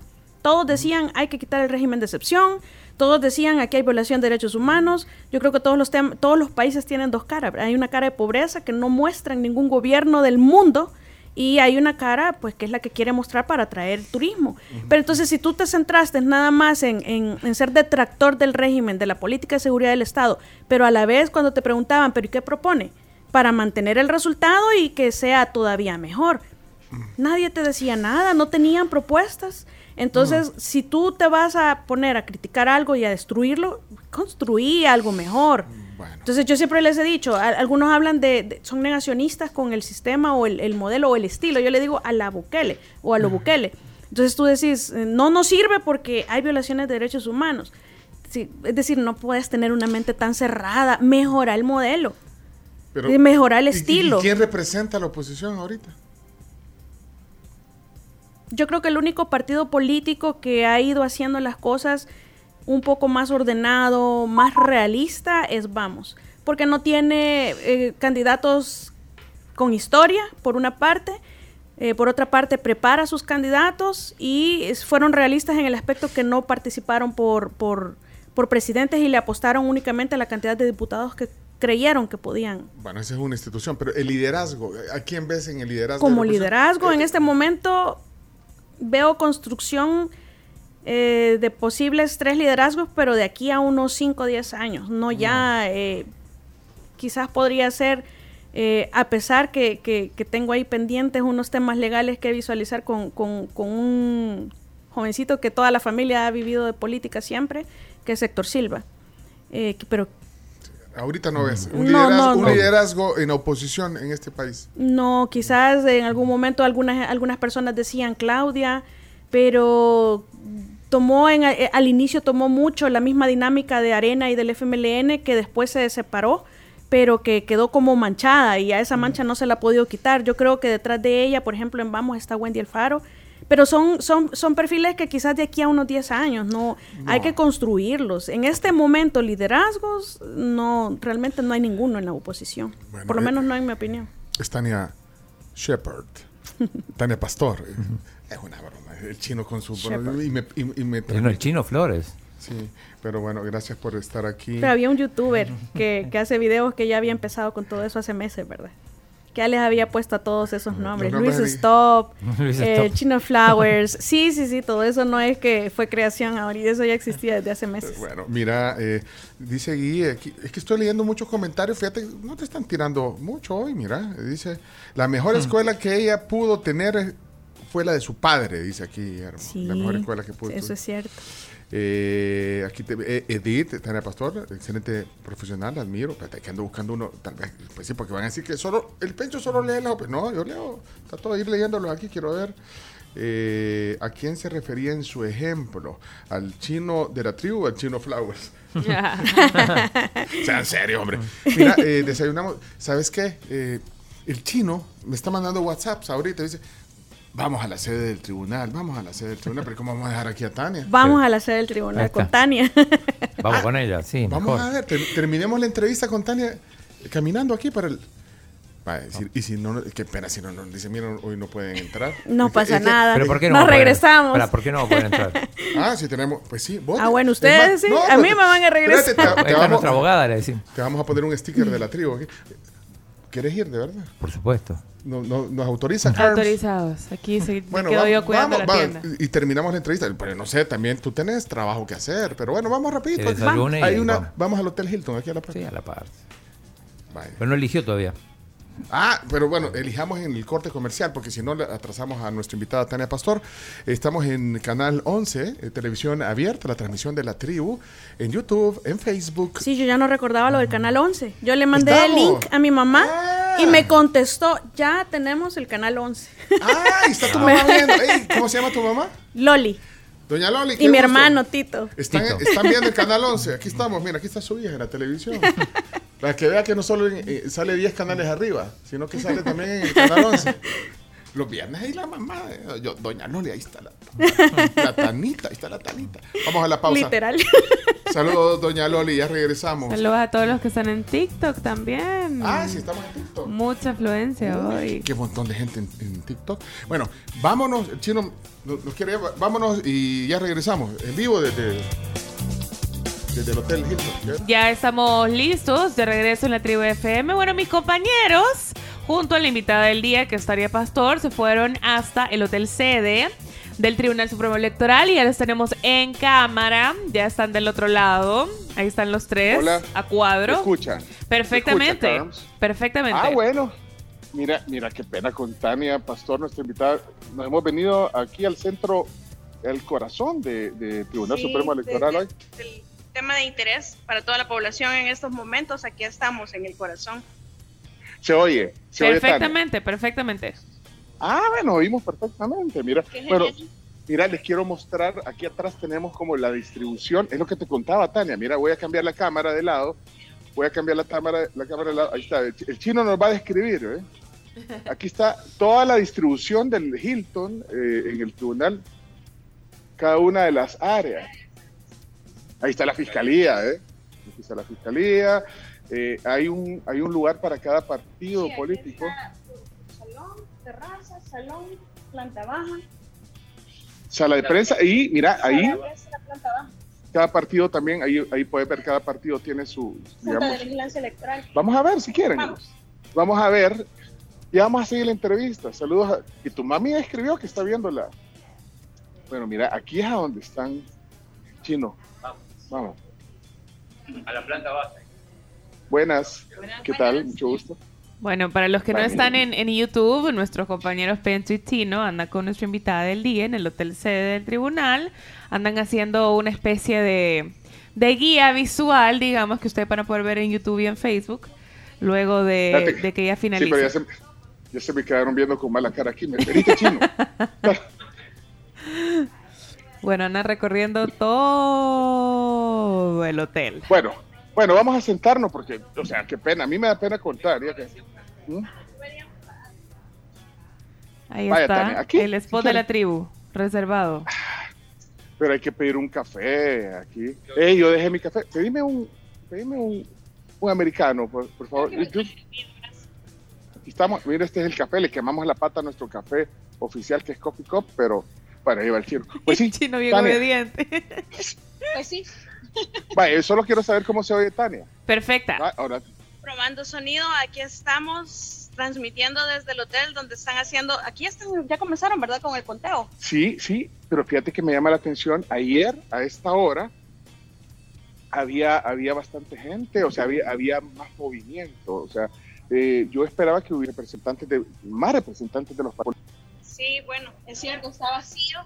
Todos decían, hay que quitar el régimen de excepción. Todos decían, aquí hay violación de derechos humanos. Yo creo que todos los tem- todos los países tienen dos caras. Hay una cara de pobreza que no muestra en ningún gobierno del mundo y hay una cara, pues, que es la que quiere mostrar para atraer turismo. Uh-huh. Pero entonces, si tú te centraste nada más en, en, en ser detractor del régimen, de la política de seguridad del Estado, pero a la vez cuando te preguntaban, ¿pero y qué propone? Para mantener el resultado y que sea todavía mejor. Uh-huh. Nadie te decía nada, no tenían propuestas. Entonces, uh-huh. si tú te vas a poner a criticar algo y a destruirlo, construí algo mejor. Bueno. Entonces, yo siempre les he dicho, a, algunos hablan de, de... son negacionistas con el sistema o el, el modelo o el estilo. Yo le digo a la Bukele o a lo uh-huh. Bukele. Entonces, tú decís, no nos sirve porque hay violaciones de derechos humanos. Sí, es decir, no puedes tener una mente tan cerrada. Mejora el modelo. Pero, mejora el ¿y, estilo. ¿Y quién representa a la oposición ahorita? Yo creo que el único partido político que ha ido haciendo las cosas un poco más ordenado, más realista, es Vamos. Porque no tiene eh, candidatos con historia, por una parte. Eh, por otra parte, prepara a sus candidatos y es, fueron realistas en el aspecto que no participaron por, por, por presidentes y le apostaron únicamente a la cantidad de diputados que creyeron que podían. Bueno, esa es una institución, pero el liderazgo, ¿a quién ves en el liderazgo? Como liderazgo, en este momento... Veo construcción eh, de posibles tres liderazgos, pero de aquí a unos cinco o diez años. No ya, no. Eh, quizás podría ser, eh, a pesar que, que, que tengo ahí pendientes unos temas legales que visualizar con, con, con un jovencito que toda la familia ha vivido de política siempre, que es Héctor Silva. Eh, pero ahorita no ves un, no, liderazgo, no, no. un liderazgo en oposición en este país. No, quizás en algún momento algunas algunas personas decían Claudia, pero tomó en, al inicio tomó mucho la misma dinámica de Arena y del F M L N que después se separó, pero que quedó como manchada y a esa mancha no se la ha podido quitar. Yo creo que detrás de ella, por ejemplo, en Vamos está Wendy Alfaro, pero son, son, son perfiles que quizás de aquí a unos diez años no, no hay que construirlos. En este momento, liderazgos, no, realmente no hay ninguno en la oposición. Bueno, por lo eh, menos no en mi opinión. Es Tahnya Shepherd, Tahnya Pastor. Es una broma, el chino con su... Y me, y, y me tra- no, el chino Flores. Sí, pero bueno, gracias por estar aquí. Pero había un youtuber que, que hace videos que ya había empezado con todo eso hace meses, ¿verdad? Que ya les había puesto a todos esos nombres. Luis Stop, eh, Chino Flowers. Sí, sí, sí, todo eso no es que fue creación ahora, y eso ya existía desde hace meses. Bueno, mira, eh, dice Gui, eh, es que estoy leyendo muchos comentarios, fíjate, no te están tirando mucho hoy, mira. Dice, la mejor escuela que ella pudo tener fue la de su padre, dice aquí Guillermo. Sí, la mejor escuela que pudo tener. Eso es cierto. Eh, aquí te, eh, Edith, Tahnya Pastor, excelente profesional, la admiro. Pero que ando buscando uno, tal vez, pues sí, porque van a decir que solo el Pencho solo lee la... Pues no, yo leo, trato de ir leyéndolo aquí, quiero ver. Eh, ¿A quién se refería en su ejemplo? ¿Al chino de la tribu o al chino Flowers? Sean serios, hombre. Mira, eh, desayunamos, ¿sabes qué? Eh, el chino me está mandando WhatsApps ahorita, dice... Vamos a la sede del tribunal, vamos a la sede del tribunal, pero ¿cómo vamos a dejar aquí a Tahnya? Vamos sí. a la sede del tribunal con Tahnya. Vamos ah, con ella, sí. Vamos mejor. A ver, ter- terminemos la entrevista con Tahnya caminando aquí para el... Para decir, no. Y si no, qué pena, si no nos dice, mira, hoy no pueden entrar. No pasa nada, ¿pero por qué no nos regresamos? Para, ¿por qué no pueden entrar? Ah, si tenemos, pues sí. Vos, ah, bueno, ustedes más, sí, no, a mí me van a regresar. Espérate, te, te vamos, nuestra abogada, le decimos. Te vamos a poner un sticker de la tribu aquí. ¿Quieres ir, de verdad? Por supuesto. No, no, ¿nos autorizan? Autorizados. Aquí se bueno, quedo vamos, yo cuidando vamos, la tienda. Vamos, y terminamos la entrevista. Pero no sé, también tú tenés trabajo que hacer. Pero bueno, vamos rapidito. Vamos. Hay una, vamos. vamos al Hotel Hilton, aquí a la parte. Sí, a la parte. Vaya. Pero no eligió todavía. Ah, pero bueno, elijamos en el corte comercial, porque si no le atrasamos a nuestra invitada Tahnya Pastor. Estamos en Canal once, eh, televisión abierta, la transmisión de La Tribu, en YouTube, en Facebook. Sí, yo ya no recordaba lo del Canal once. Yo le mandé ¿Estamos? el link a mi mamá ah. y me contestó, ya tenemos el Canal once. Ah, está tu mamá viendo. Ey, ¿cómo se llama tu mamá? Loli. Doña Loli. Y mi hermano, Tito. Están, Tito. Están viendo el Canal once. Aquí estamos. Mira, aquí está su hija en la televisión. Para que vea que no solo eh, sale diez canales arriba, sino que sale también en el Canal once. Los viernes ahí la mamá. Eh, yo, Doña Loli, ahí está la, la Tanita. Ahí está la Tanita. Vamos a la pausa. Literal. Saludos, Doña Loli. Ya regresamos. Saludos a todos los que están en TikTok también. Ah, sí, estamos en TikTok. Mucha afluencia Uy, hoy. Qué montón de gente en, en TikTok. Bueno, vámonos. El chino... Nos quiere, vámonos y ya regresamos en vivo desde, desde el Hotel Hilton. Ya estamos listos de regreso en La Tribu F M. Bueno, mis compañeros, junto a la invitada del día, que es Tahnya Pastor, se fueron hasta el Hotel Sede del Tribunal Supremo Electoral y ya los tenemos en cámara. Ya están del otro lado. Ahí están los tres. Hola. A cuadro. ¿Me escuchan? Perfectamente. ¿Me escuchan, perfectamente. Ah, bueno. Mira, mira, qué pena con Tahnya Pastor, nuestra invitada. Nos hemos venido aquí al centro, al corazón de, de Tribunal sí, Supremo Electoral de, de, hoy. El tema de interés para toda la población en estos momentos, aquí estamos, en el corazón. ¿Se oye? ¿Se perfectamente, oye, perfectamente. Ah, bueno, oímos perfectamente, mira. Bueno, mira, les quiero mostrar, aquí atrás tenemos como la distribución, es lo que te contaba, Tahnya. Mira, voy a cambiar la cámara de lado. Voy a cambiar la cámara, la cámara de lado. Ahí está. El chino nos va a describir, ¿eh? Aquí está toda la distribución del Hilton eh, en el tribunal. Cada una de las áreas. Ahí está la fiscalía, ¿eh? Aquí está la fiscalía. Eh, hay un hay un lugar para cada partido sí, político. Salón, terraza, salón, planta baja. Sala de prensa. Y mira, ahí... Cada partido también, ahí, ahí puede ver, cada partido tiene su... Digamos, Junta de Vigilancia Electoral. Vamos a ver si quieren. Vamos. Vamos a ver. Ya vamos a seguir la entrevista. Saludos. A, y tu mami escribió que está viéndola. Bueno, mira, aquí es a donde están. Chino. Vamos. Vamos. A la planta base. Buenas. Buenas. ¿Qué tal? Buenas. Mucho gusto. Bueno, para los que También. no están en, en YouTube, nuestros compañeros Pencho y Chino andan con nuestra invitada del día en el Hotel Sede del Tribunal. Andan haciendo una especie de, de guía visual, digamos, que ustedes van a poder ver en YouTube y en Facebook, luego de, de que ya finalice. Sí, pero ya se, ya se me quedaron viendo con mala cara aquí. Me perdiste, Chino. Bueno, andan recorriendo todo el hotel. Bueno. Bueno, vamos a sentarnos porque, o sea, qué pena, a mí me da pena contar. ¿Ya que? ¿Mm? Ahí Vaya, está, Tahnya, aquí, el spot de la tribu, reservado. Pero hay que pedir un café aquí. Eh, yo dejé mi café. Pedime un, pedime un, un americano, por, por favor. Yo, aquí estamos, mira, este es el café, le quemamos la pata a nuestro café oficial que es Coffee Cup, pero para ahí va el chino. Pues sí, chino bien Tahnya. Obediente. Pues sí. Vaya, solo quiero saber cómo se oye Tahnya. Perfecta. Va, ahora. Probando sonido, aquí estamos. Transmitiendo desde el hotel donde están haciendo, aquí están, ya comenzaron, ¿verdad? Con el conteo. Sí, sí, pero fíjate que me llama la atención, ayer a esta hora había, había bastante gente, o sea, había, había más movimiento, o sea, eh, yo esperaba que hubiera representantes de, más representantes de los partidos. Sí, bueno, es cierto, está vacío,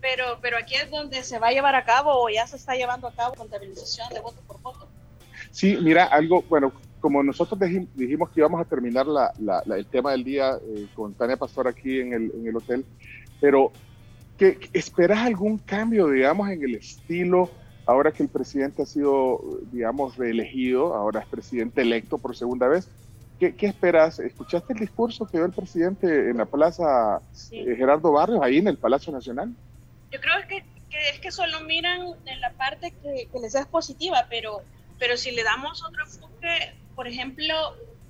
pero, pero aquí es donde se va a llevar a cabo, o ya se está llevando a cabo contabilización de voto por voto. Sí, mira, algo, bueno, como nosotros dijimos que íbamos a terminar la, la, la, el tema del día eh, con Tahnya Pastor aquí en el, en el hotel, pero ¿qué, ¿esperas algún cambio, digamos, en el estilo ahora que el presidente ha sido, digamos, reelegido, ahora es presidente electo por segunda vez? ¿Qué, qué esperas? ¿Escuchaste el discurso que dio el presidente en la plaza sí. eh, Gerardo Barrios, ahí en el Palacio Nacional? Yo creo que, que es que solo miran en la parte que, que les es positiva, pero, pero si le damos otro enfoque... Por ejemplo,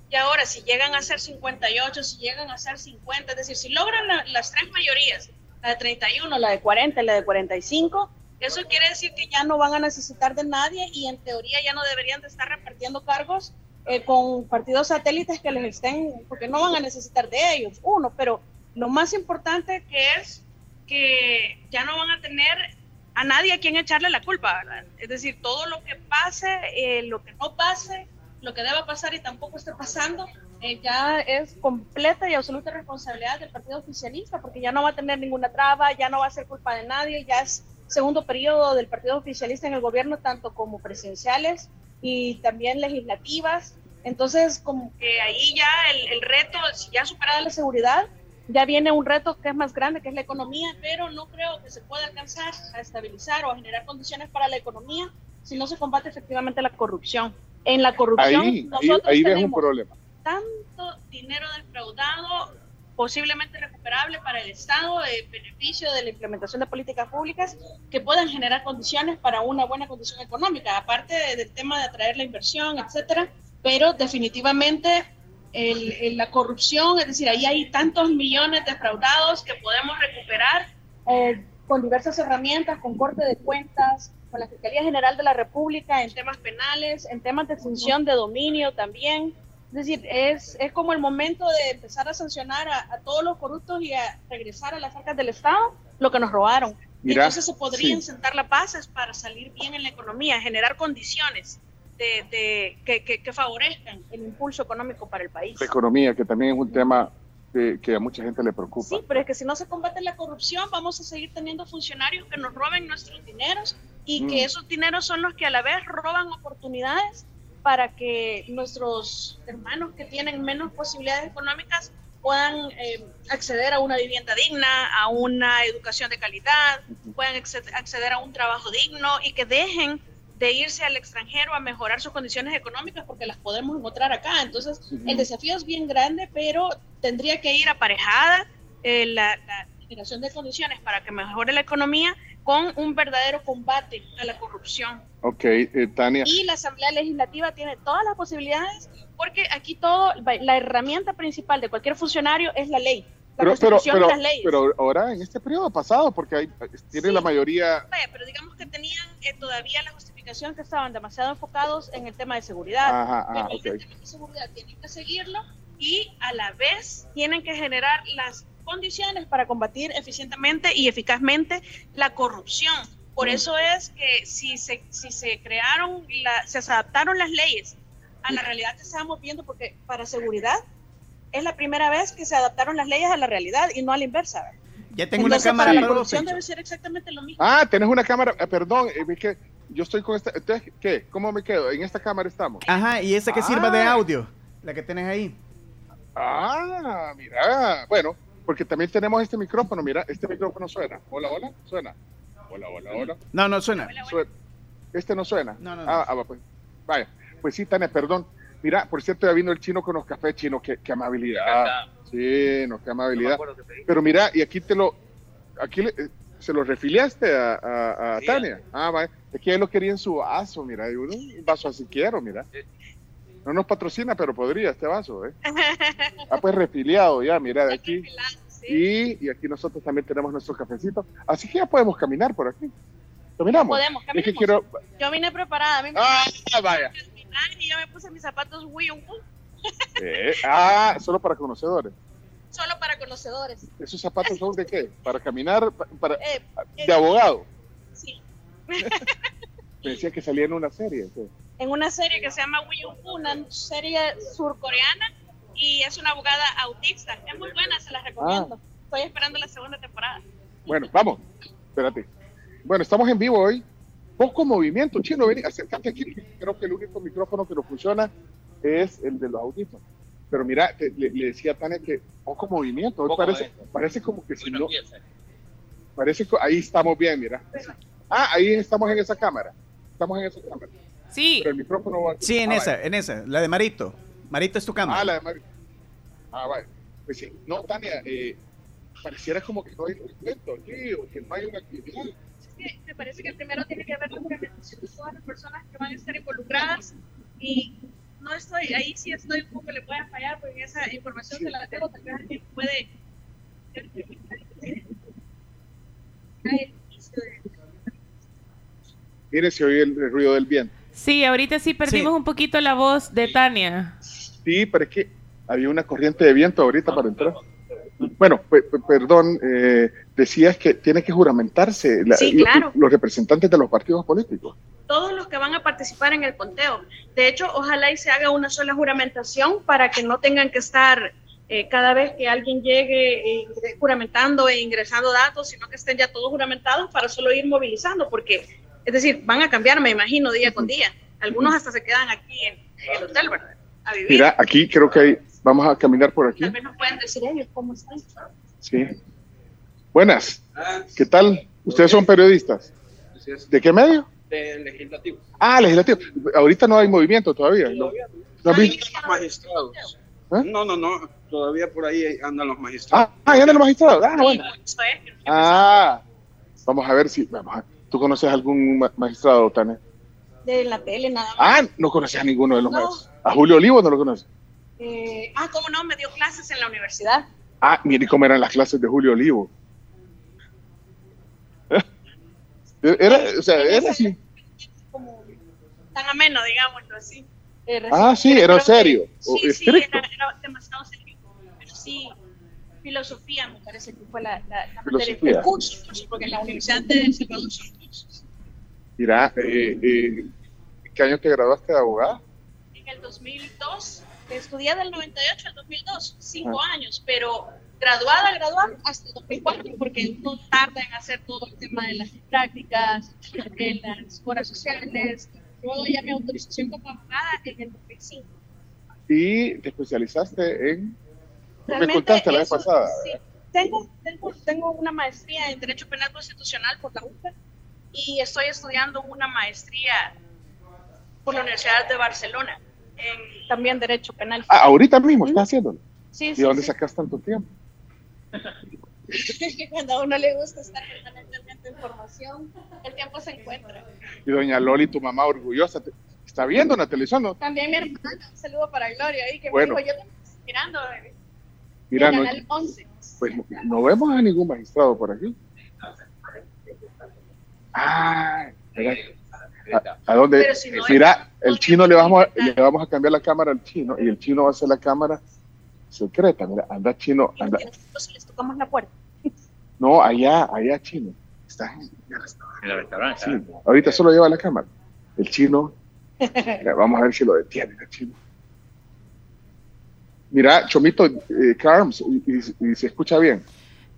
y ahora si llegan a ser cincuenta y ocho, si llegan a ser cincuenta, es decir, si logran la, las tres mayorías, la de treinta y uno, la de cuarenta, la de cuarenta y cinco, eso quiere decir que ya no van a necesitar de nadie y en teoría ya no deberían de estar repartiendo cargos eh, con partidos satélites que les estén, porque no van a necesitar de ellos, uno, pero lo más importante que es que ya no van a tener a nadie a quien echarle la culpa, ¿verdad? Es decir, todo lo que pase, eh, lo que no pase, lo que deba pasar y tampoco esté pasando, eh, ya es completa y absoluta responsabilidad del partido oficialista, porque ya no va a tener ninguna traba, ya no va a ser culpa de nadie, ya es segundo periodo del partido oficialista en el gobierno, tanto como presidenciales y también legislativas. Entonces, como que ahí ya el, el reto, si ya superada la seguridad, ya viene un reto que es más grande, que es la economía, pero no creo que se pueda alcanzar a estabilizar o a generar condiciones para la economía si no se combate efectivamente la corrupción. En la corrupción ahí, nosotros ahí, ahí tenemos un problema. Tanto dinero defraudado, posiblemente recuperable para el Estado, de beneficio de la implementación de políticas públicas que puedan generar condiciones para una buena condición económica, aparte de, del tema de atraer la inversión, etcétera. Pero definitivamente el, el, la corrupción, es decir, ahí hay tantos millones defraudados que podemos recuperar eh, con diversas herramientas, con corte de cuentas, con la Fiscalía General de la República, en temas penales, en temas de extinción de dominio también. Es decir, es, es como el momento de empezar a sancionar a, a todos los corruptos y a regresar a las arcas del Estado lo que nos robaron. Mira, y entonces se podrían sí. sentar las bases para salir bien en la economía, generar condiciones de, de que, que, que favorezcan el impulso económico para el país. La economía, que también es un tema que, que a mucha gente le preocupa. Sí, pero es que si no se combate la corrupción, vamos a seguir teniendo funcionarios que nos roben nuestros dineros, y que esos dineros son los que a la vez roban oportunidades para que nuestros hermanos que tienen menos posibilidades económicas puedan eh, acceder a una vivienda digna, a una educación de calidad, puedan acceder a un trabajo digno y que dejen de irse al extranjero a mejorar sus condiciones económicas porque las podemos encontrar acá. Entonces, uh-huh. el desafío es bien grande, pero tendría que ir aparejada eh, la, la generación de condiciones para que mejore la economía con un verdadero combate a la corrupción. Ok, eh, Tahnya. Y la Asamblea Legislativa tiene todas las posibilidades, porque aquí todo, la herramienta principal de cualquier funcionario es la ley, la pero, constitución pero, pero, y las leyes. Pero ahora, en este periodo pasado, porque hay, tiene sí, la mayoría... Pero digamos que tenían eh, todavía la justificación que estaban demasiado enfocados en el tema de seguridad. Ajá, ajá, pero okay. El tema de seguridad tienen que seguirlo y a la vez tienen que generar las condiciones para combatir eficientemente y eficazmente la corrupción. Por mm. eso es que si se, si se crearon, la, se adaptaron las leyes a la realidad que estamos viendo, porque para seguridad es la primera vez que se adaptaron las leyes a la realidad y no a la inversa. Ya tengo Entonces, una cámara. Para la corrupción debe ser exactamente lo mismo. Ah, tenés una cámara, eh, perdón, eh, que yo estoy con esta, entonces, ¿qué? ¿Cómo me quedo? En esta cámara estamos. Ajá, y esa que ah. sirva de audio, la que tenés ahí. Ah, mira, bueno. Porque también tenemos este micrófono, mira, este micrófono suena. Hola, hola, suena. Hola, hola, hola. No, no suena. Suena. Este no suena. No, no, no. Ah, ah, pues, vaya. Pues sí, Tahnya, perdón. Mira, por cierto, ya vino el chino con los cafés chinos, qué, qué amabilidad. Chino, qué amabilidad. No Pero mira, y aquí te lo, aquí le, se lo refiliaste a, a, a sí, Tahnya. Sí. Ah, vale. Es que él lo quería en su vaso, mira, yo, un vaso así quiero, mira. No nos patrocina, pero podría este vaso, ¿eh? Ah, pues refiliado ya, mira, de aquí. Sí. Y, y aquí nosotros también tenemos nuestro cafecito. Así que ya podemos caminar por aquí. ¿Caminamos? Podemos, caminamos. Es que quiero... Yo vine preparada. Vine ah, preparada. Vaya. Y yo me puse mis zapatos Wii U. Eh, ah, solo para conocedores. Solo para conocedores. ¿Esos zapatos son de qué? ¿Para caminar? Para, eh, ¿De eh, abogado? Sí. Me decía que salía en una serie. ¿Qué? En una serie que se llama Wii U, una serie surcoreana, y es una abogada autista. Es muy buena, se la recomiendo. Ah. Estoy esperando la segunda temporada. Bueno, vamos. Espérate. Bueno, estamos en vivo hoy. Poco movimiento, chino, vení, acércate aquí. Creo que el único micrófono que no funciona es el de los audífonos. Pero mira, te, le, le decía a Tahnya que poco movimiento. Hoy poco parece, movimiento. Parece como que si no. Parece que ahí estamos bien, mira. Ah, ahí estamos en esa cámara. Estamos en esa cámara. Sí. Pero el micrófono va aquí. Sí, en ah, esa, vaya. en esa, la de Marito. Marito es tu cámara. Ah, la de Marito. Ah, vale. Pues sí, no, Tahnya, eh, pareciera como que no hay movimiento, tío, que no hay una actividad. Me parece que primero tiene que haber todas las personas que van a estar involucradas y no estoy, ahí sí estoy un poco, le puede fallar porque esa información se la tengo, tal vez alguien puede mire, se oye el, el ruido del viento. Sí, ahorita sí perdimos sí. un poquito la voz de Tahnya. Sí, pero es que había una corriente de viento ahorita para entrar. Bueno, p- p- perdón, eh, decías que tiene que juramentarse la, sí, claro. los, los representantes de los partidos políticos. Todos los que van a participar en el conteo. De hecho, ojalá y se haga una sola juramentación para que no tengan que estar eh, cada vez que alguien llegue eh, juramentando e ingresando datos, sino que estén ya todos juramentados para solo ir movilizando, porque, es decir, van a cambiar, me imagino, día con día. Algunos hasta se quedan aquí en, en el hotel, ¿verdad? A vivir. Mira, aquí creo que hay... Vamos a caminar por aquí. Tal vez nos pueden decir ellos cómo están. Sí. Buenas. ¿Qué tal? ¿Ustedes son periodistas? ¿De qué medio? De legislativo. Ah, legislativo. Ahorita no hay movimiento todavía. ¿No? ¿No hay magistrados? ¿Eh? No, no, no. Todavía por ahí andan los magistrados. Ah, ahí andan los magistrados. Ah, bueno. Ah, vamos a ver si... Vamos a, ¿tú conoces algún magistrado, Tahnya? De la tele, nada más. Ah, no conoces a ninguno de los no. magistrados. ¿A Julio Olivo no lo conoces? Eh, ah, ¿cómo no? Me dio clases en la universidad. Ah, mire cómo eran las clases de Julio Olivo. Era, o sea, era así. Como tan ameno, digámoslo así. Eh, ah, sí, era serio. Que, sí, sí, era, era demasiado serio. Pero sí, filosofía me parece que fue la, la, la materia de curso, porque en la universidad de Salvador son cursos. Mira, eh, eh, ¿qué año te graduaste de abogada? En el dos mil dos. Estudié del noventa y ocho al dos mil dos, cinco ah. años, pero graduada, graduada hasta el dos mil cuatro, porque no tarda en hacer todo el tema de las prácticas, de las horas sociales. Luego ya mi autorización como abogada en el dos mil cinco. ¿Y te especializaste en? Realmente me contaste la eso, vez pasada. Sí, tengo, tengo, tengo una maestría en Derecho Penal Constitucional por la U C A y estoy estudiando una maestría por la Universidad de Barcelona. En, también derecho penal. Ah, ahorita mismo está haciéndolo. Sí, sí. ¿Y dónde sí. sacas tanto tiempo? Es que cuando a uno le gusta estar permanentemente en formación, el tiempo se encuentra. Y doña Loli, tu mamá orgullosa, te, está viendo en la televisión, ¿no? También mi hermana, un saludo para Gloria, ahí que bueno. me dijo, yo también estoy mirando, bebé. Mira, no, Canal once. Pues no vemos a ningún magistrado por aquí. Ah, mira. ¿A, a dónde? Si no mira, hay... el chino le vamos, a, le vamos a cambiar la cámara al chino y el chino va a hacer la cámara secreta. Mira, anda chino, anda. Nosotros les tocamos la puerta. No, allá, allá chino. Está en el restaurante. Sí. Ahorita solo lleva la cámara. El chino. Mira, vamos a ver si lo detiene el chino. Mira, Chomito, eh, Carms, y, y, y se escucha bien.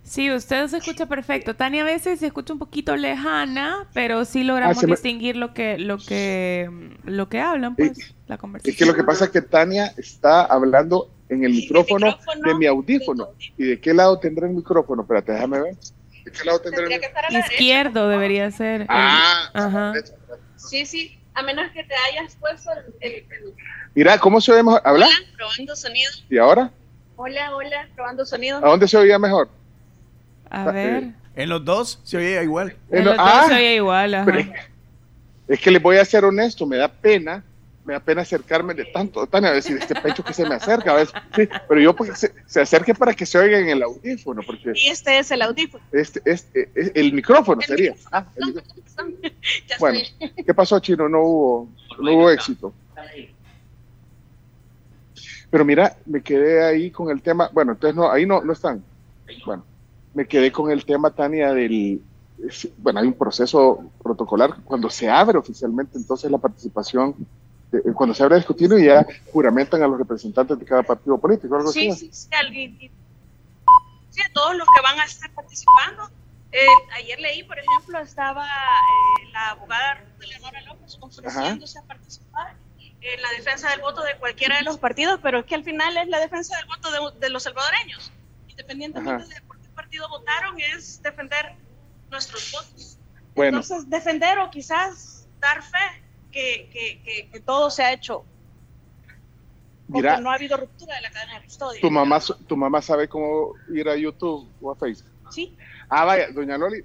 Sí, usted se escucha perfecto. Tahnya a veces se escucha un poquito lejana, pero sí logramos ah, me... distinguir lo que lo que lo que hablan, pues, es, la conversación. Es que lo que pasa es que Tahnya está hablando en el micrófono, el micrófono de mi audífono. ¿Y de qué lado tendré el micrófono? Espérate, déjame ver. ¿De qué lado tendré el micrófono? Izquierdo derecha. Debería ser. Ah, el... ajá. Sí, sí. a menos que te hayas puesto el... el... Mira, ¿cómo se oye mejor? ¿Habla? Hola, probando sonido. ¿Y ahora? Hola, hola, probando sonido. ¿A dónde se oía mejor? A ver. Eh, en los dos se oía igual. En, en los lo... dos ah, se oía igual, ajá. Pero es que les voy a ser honesto, me da pena, me da pena acercarme de tanto, tan a veces este pecho que se me acerca, a veces, sí, pero yo pues se, se acerque para que se oiga en el audífono, porque... Y este es el audífono. Este, este, este el micrófono el sería. Micrófono. Ah, el micrófono. Ya bueno, estoy. ¿Qué pasó, Chino? No hubo, no hubo éxito. Pero mira, me quedé ahí con el tema, bueno, entonces no, ahí no, no están. Bueno, me quedé con el tema, Tahnya, del... Bueno, hay un proceso protocolar cuando se abre oficialmente, entonces la participación, de, cuando se abre el escrutinio y ya juramentan a los representantes de cada partido político. ¿Algo sí, así? Sí, sí, alguien, sí, a todos los que van a estar participando. Eh, ayer leí, por ejemplo, estaba eh, la abogada Leonora López ofreciéndose Ajá. a participar en la defensa del voto de cualquiera de los partidos, pero es que al final es la defensa del voto de, de los salvadoreños, independientemente Ajá. de por qué partido votaron, es defender nuestros votos. Bueno. Entonces, defender o quizás dar fe que, que, que, que todo se ha hecho. Porque Mira, no ha habido ruptura de la cadena de custodia. Tu mamá, tu mamá sabe cómo ir a YouTube o a Facebook. Sí. Ah, vaya, doña Loli,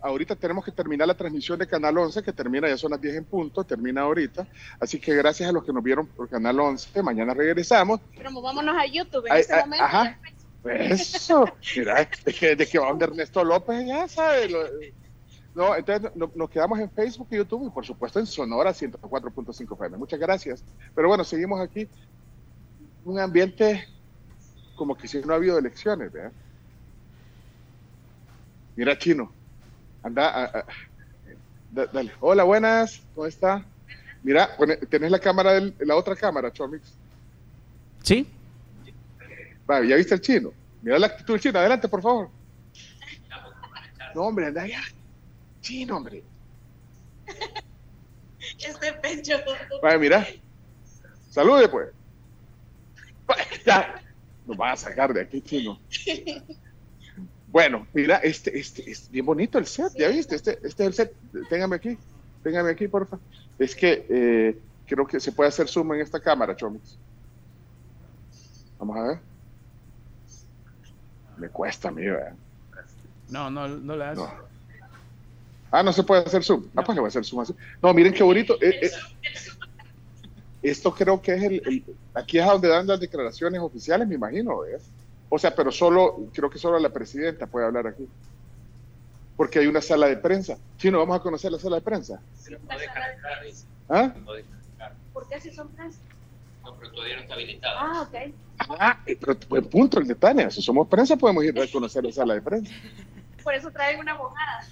ahorita tenemos que terminar la transmisión de Canal once, que termina, ya son las diez en punto, termina ahorita. Así que gracias a los que nos vieron por Canal once, mañana regresamos. Pero vámonos a YouTube en ay, este ay, momento. Ajá. Eso, mira, de que, de que va donde Ernesto López, ya sabe. Lo, no, entonces no, nos quedamos en Facebook y YouTube y por supuesto en Sonora ciento cuatro punto cinco F M. Muchas gracias. Pero bueno, seguimos aquí. Un ambiente como que si no ha habido elecciones, ¿verdad? Mira, Chino, anda, a, a, da, dale. Hola, buenas, ¿cómo está? Mira, tenés la cámara, del, la otra cámara, Chomix. Sí. Vale, ¿ya viste el Chino? Mira la actitud del Chino, adelante, por favor. No, hombre, anda allá. Chino, hombre. Este pecho. Vale, mira. Salude, pues. Vale, ya. Nos van a sacar de aquí, Chino. Bueno, mira, este, este, es bien bonito el set, ¿ya viste? Este, este es el set. Téngame aquí, téngame aquí, por favor. Es que eh, creo que se puede hacer zoom en esta cámara, Chomix. Vamos a ver. Me cuesta a mí, ¿verdad? No, no, no le hace. No. Ah, no se puede hacer zoom. Ah, no. Pues le voy a hacer zoom así. No, miren qué bonito. Eh, eh. Esto creo que es el, el... Aquí es donde dan las declaraciones oficiales, me imagino, ¿ves? O sea, pero solo... Creo que solo la presidenta puede hablar aquí. Porque hay una sala de prensa. Chino, ¿vamos a conocer la sala de prensa? Sí, no descargar, dice. ¿Ah? No descargar. ¿Por qué si son prensa? No, pero todavía no está habilitado. Ah, ok. Ah, pero buen punto el de Tahnya. Si somos prensa, podemos ir a conocer la sala de prensa. Por eso traigo una abogada.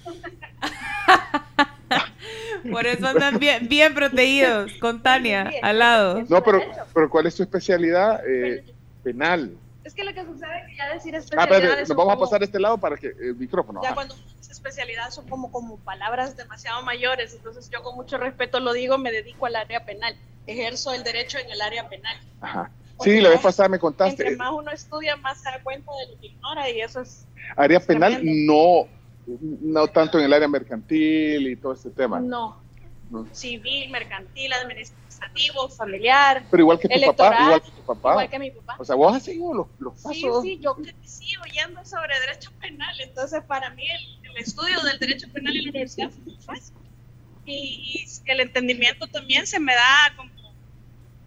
Por eso andan bien, bien protegidos con Tahnya bien, al lado. No, pero, pero ¿cuál es tu especialidad eh, penal? Es que lo que sucede es que ya decir especialidad. Ah, pero nos vamos como, a pasar a este lado para que el micrófono. Ya ajá. Cuando especialidad son como, como palabras demasiado mayores. Entonces yo con mucho respeto lo digo, me dedico al área penal. Ejerzo el derecho en el área penal. Ajá. Sí, la vez pasada me contaste. Entre más uno estudia, más se da cuenta de lo que ignora y eso es... Área penal, no, no tanto en el área mercantil y todo este tema. No, no. Civil, mercantil, administrativo, familiar, pero igual que tu papá, igual que tu papá. Igual que mi papá. O sea, vos has seguido los, los pasos. Sí, sí, yo crecí oyendo sobre derecho penal, entonces para mí el, el estudio del derecho penal en la universidad fue muy fácil. Y, y el entendimiento también se me da como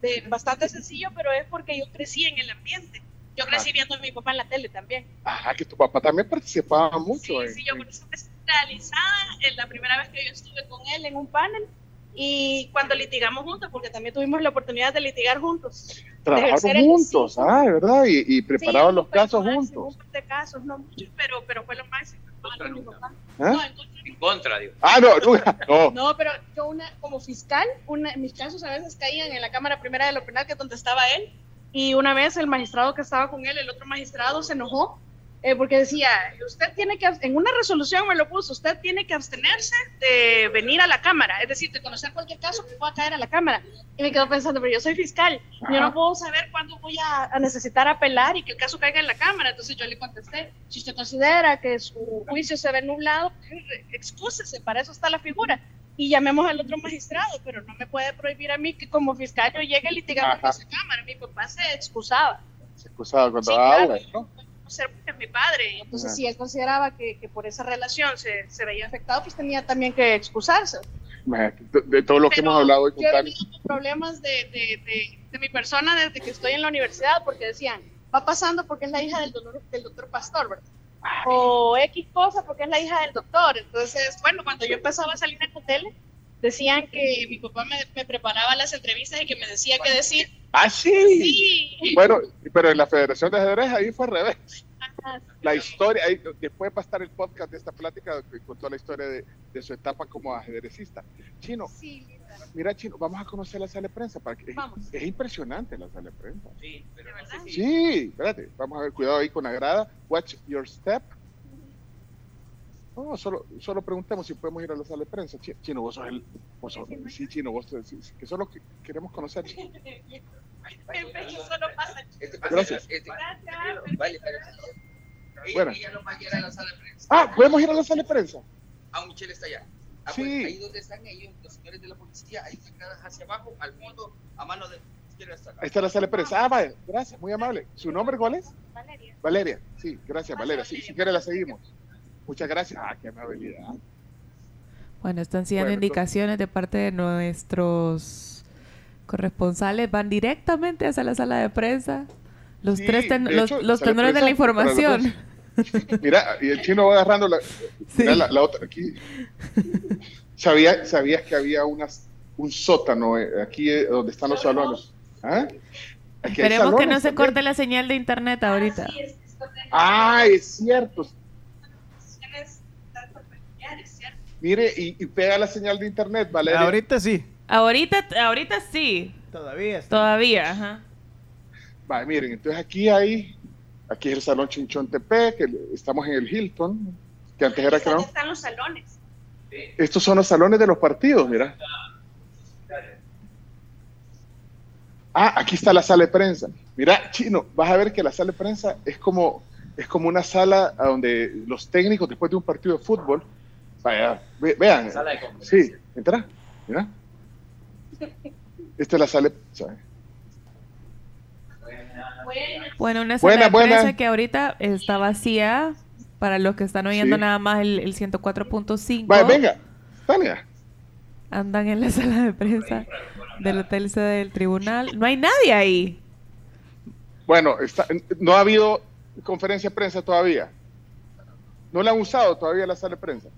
De, bastante sencillo, pero es porque yo crecí en el ambiente. Yo crecí ah. viendo a mi papá en la tele también. Ajá, que tu papá también participaba mucho. Sí, en, sí, yo por eso me sentí realizada en la primera vez que yo estuve con él en un panel y cuando litigamos juntos, porque también tuvimos la oportunidad de litigar juntos. Trabajaron juntos, ah, de verdad, y, y prepararon sí, los casos juntos. De casos, no muchos, pero, pero fue lo máximo. Contra no, nunca. ¿Eh? No, en contra, en contra digo. Ah, no, nunca. No. No, pero yo una, como fiscal, una, mis casos a veces caían en la Cámara Primera de lo Penal, que es donde estaba él, y una vez el magistrado que estaba con él, el otro magistrado se enojó, eh, porque decía, usted tiene que, en una resolución me lo puso, usted tiene que abstenerse de venir a la Cámara, es decir, de conocer cualquier caso que pueda caer a la Cámara. Y me quedo pensando, pero yo soy fiscal, yo no puedo saber cuándo voy a, a necesitar apelar y que el caso caiga en la Cámara. Entonces yo le contesté, si usted considera que su juicio se ve nublado, excúsese, para eso está la figura. y llamemos al otro magistrado, pero no me puede prohibir a mí que como fiscal yo llegue litigando en esa cámara. Mi papá se excusaba. Se excusaba cuando sí, claro, agua, ¿no? No sé, porque es mi padre. Entonces, ajá, si él consideraba que, que por esa relación se, se veía afectado, pues tenía también que excusarse. De, de todo lo pero que hemos hablado hoy con yo he visto problemas de, de, de, de mi persona desde que estoy en la universidad, porque decían, va pasando porque es la hija del, dolor, del doctor Pastor, ¿verdad? Ay. O X cosa porque es la hija del doctor. Entonces, bueno, cuando yo empezaba a salir en la tele, decían que mi papá me, me preparaba las entrevistas y que me decía qué decir. ¡Ah, sí! Sí. Bueno, pero en la Federación de Ajedrez ahí fue al revés. Ajá, sí. La historia, ahí, después va a estar el podcast de esta plática con toda la historia de, de su etapa como ajedrecista. Chino, sí, mira, Chino, vamos a conocer la sala de prensa. Para que, es, es impresionante la sala de prensa. Sí, pero ¿de verdad? Sí, sí, espérate, vamos a ver, cuidado ahí con la grada. Watch your step. No, solo, solo preguntemos si podemos ir a la sala de prensa. Chino, vos sos el... Vos sos, sí, Chino, vos sos el... Que solo que queremos conocer. Eso no pasa. Gracias. Bueno. Ah, ¿podemos ir a la sala de prensa? Ah, Michelle está allá. Ah, sí. Pues, ahí donde están ellos, los señores de la policía, ahí están hacia abajo, al fondo, a mano de... Ahí está la sala de prensa. Ah, vale, gracias, muy amable. ¿Su nombre cuál es? Valeria. Valeria, sí, gracias, Valeria. Sí, si quiere la seguimos. Muchas gracias. Ah, qué amabilidad. Bueno, están siendo bueno, indicaciones entonces, de parte de nuestros corresponsales. Van directamente hacia la sala de prensa. Los sí, tres ten, los, hecho, los tenores de la información. Mira, y el Chino va agarrando la, sí. la, la otra. Aquí. ¿Sabía, ¿Sabías que había unas, un sótano aquí donde están los salones? ¿Ah? Aquí esperemos salones, que no se también corte la señal de internet ahorita. Ah, sí, es, es ah, es cierto. Mire, y, y pega la señal de internet, Valeria. Ahorita sí. Ahorita, ahorita sí. Todavía sí. Todavía, ajá. Vale, miren, entonces aquí hay, aquí es el Salón Chinchontepec, que estamos en el Hilton, que antes era... ¿Dónde están los salones? Estos son los salones de los partidos, mira. Ah, aquí está la sala de prensa. Mira, Chino, vas a ver que la sala de prensa es como, es como una sala donde los técnicos, después de un partido de fútbol, vaya, ve, vean. Sala de sí, entra. Mira. Esta es la sala. ¿Sabes? Bueno, una sala buena, de prensa buena. Que ahorita está vacía para los que están oyendo sí. Nada más el, el ciento cuatro punto cinco. Vaya, venga, Tania. Andan en la sala de prensa del Hotel Sede del Tribunal. No hay nadie ahí. Bueno, está, no ha habido conferencia de prensa todavía. No la han usado todavía la sala de prensa.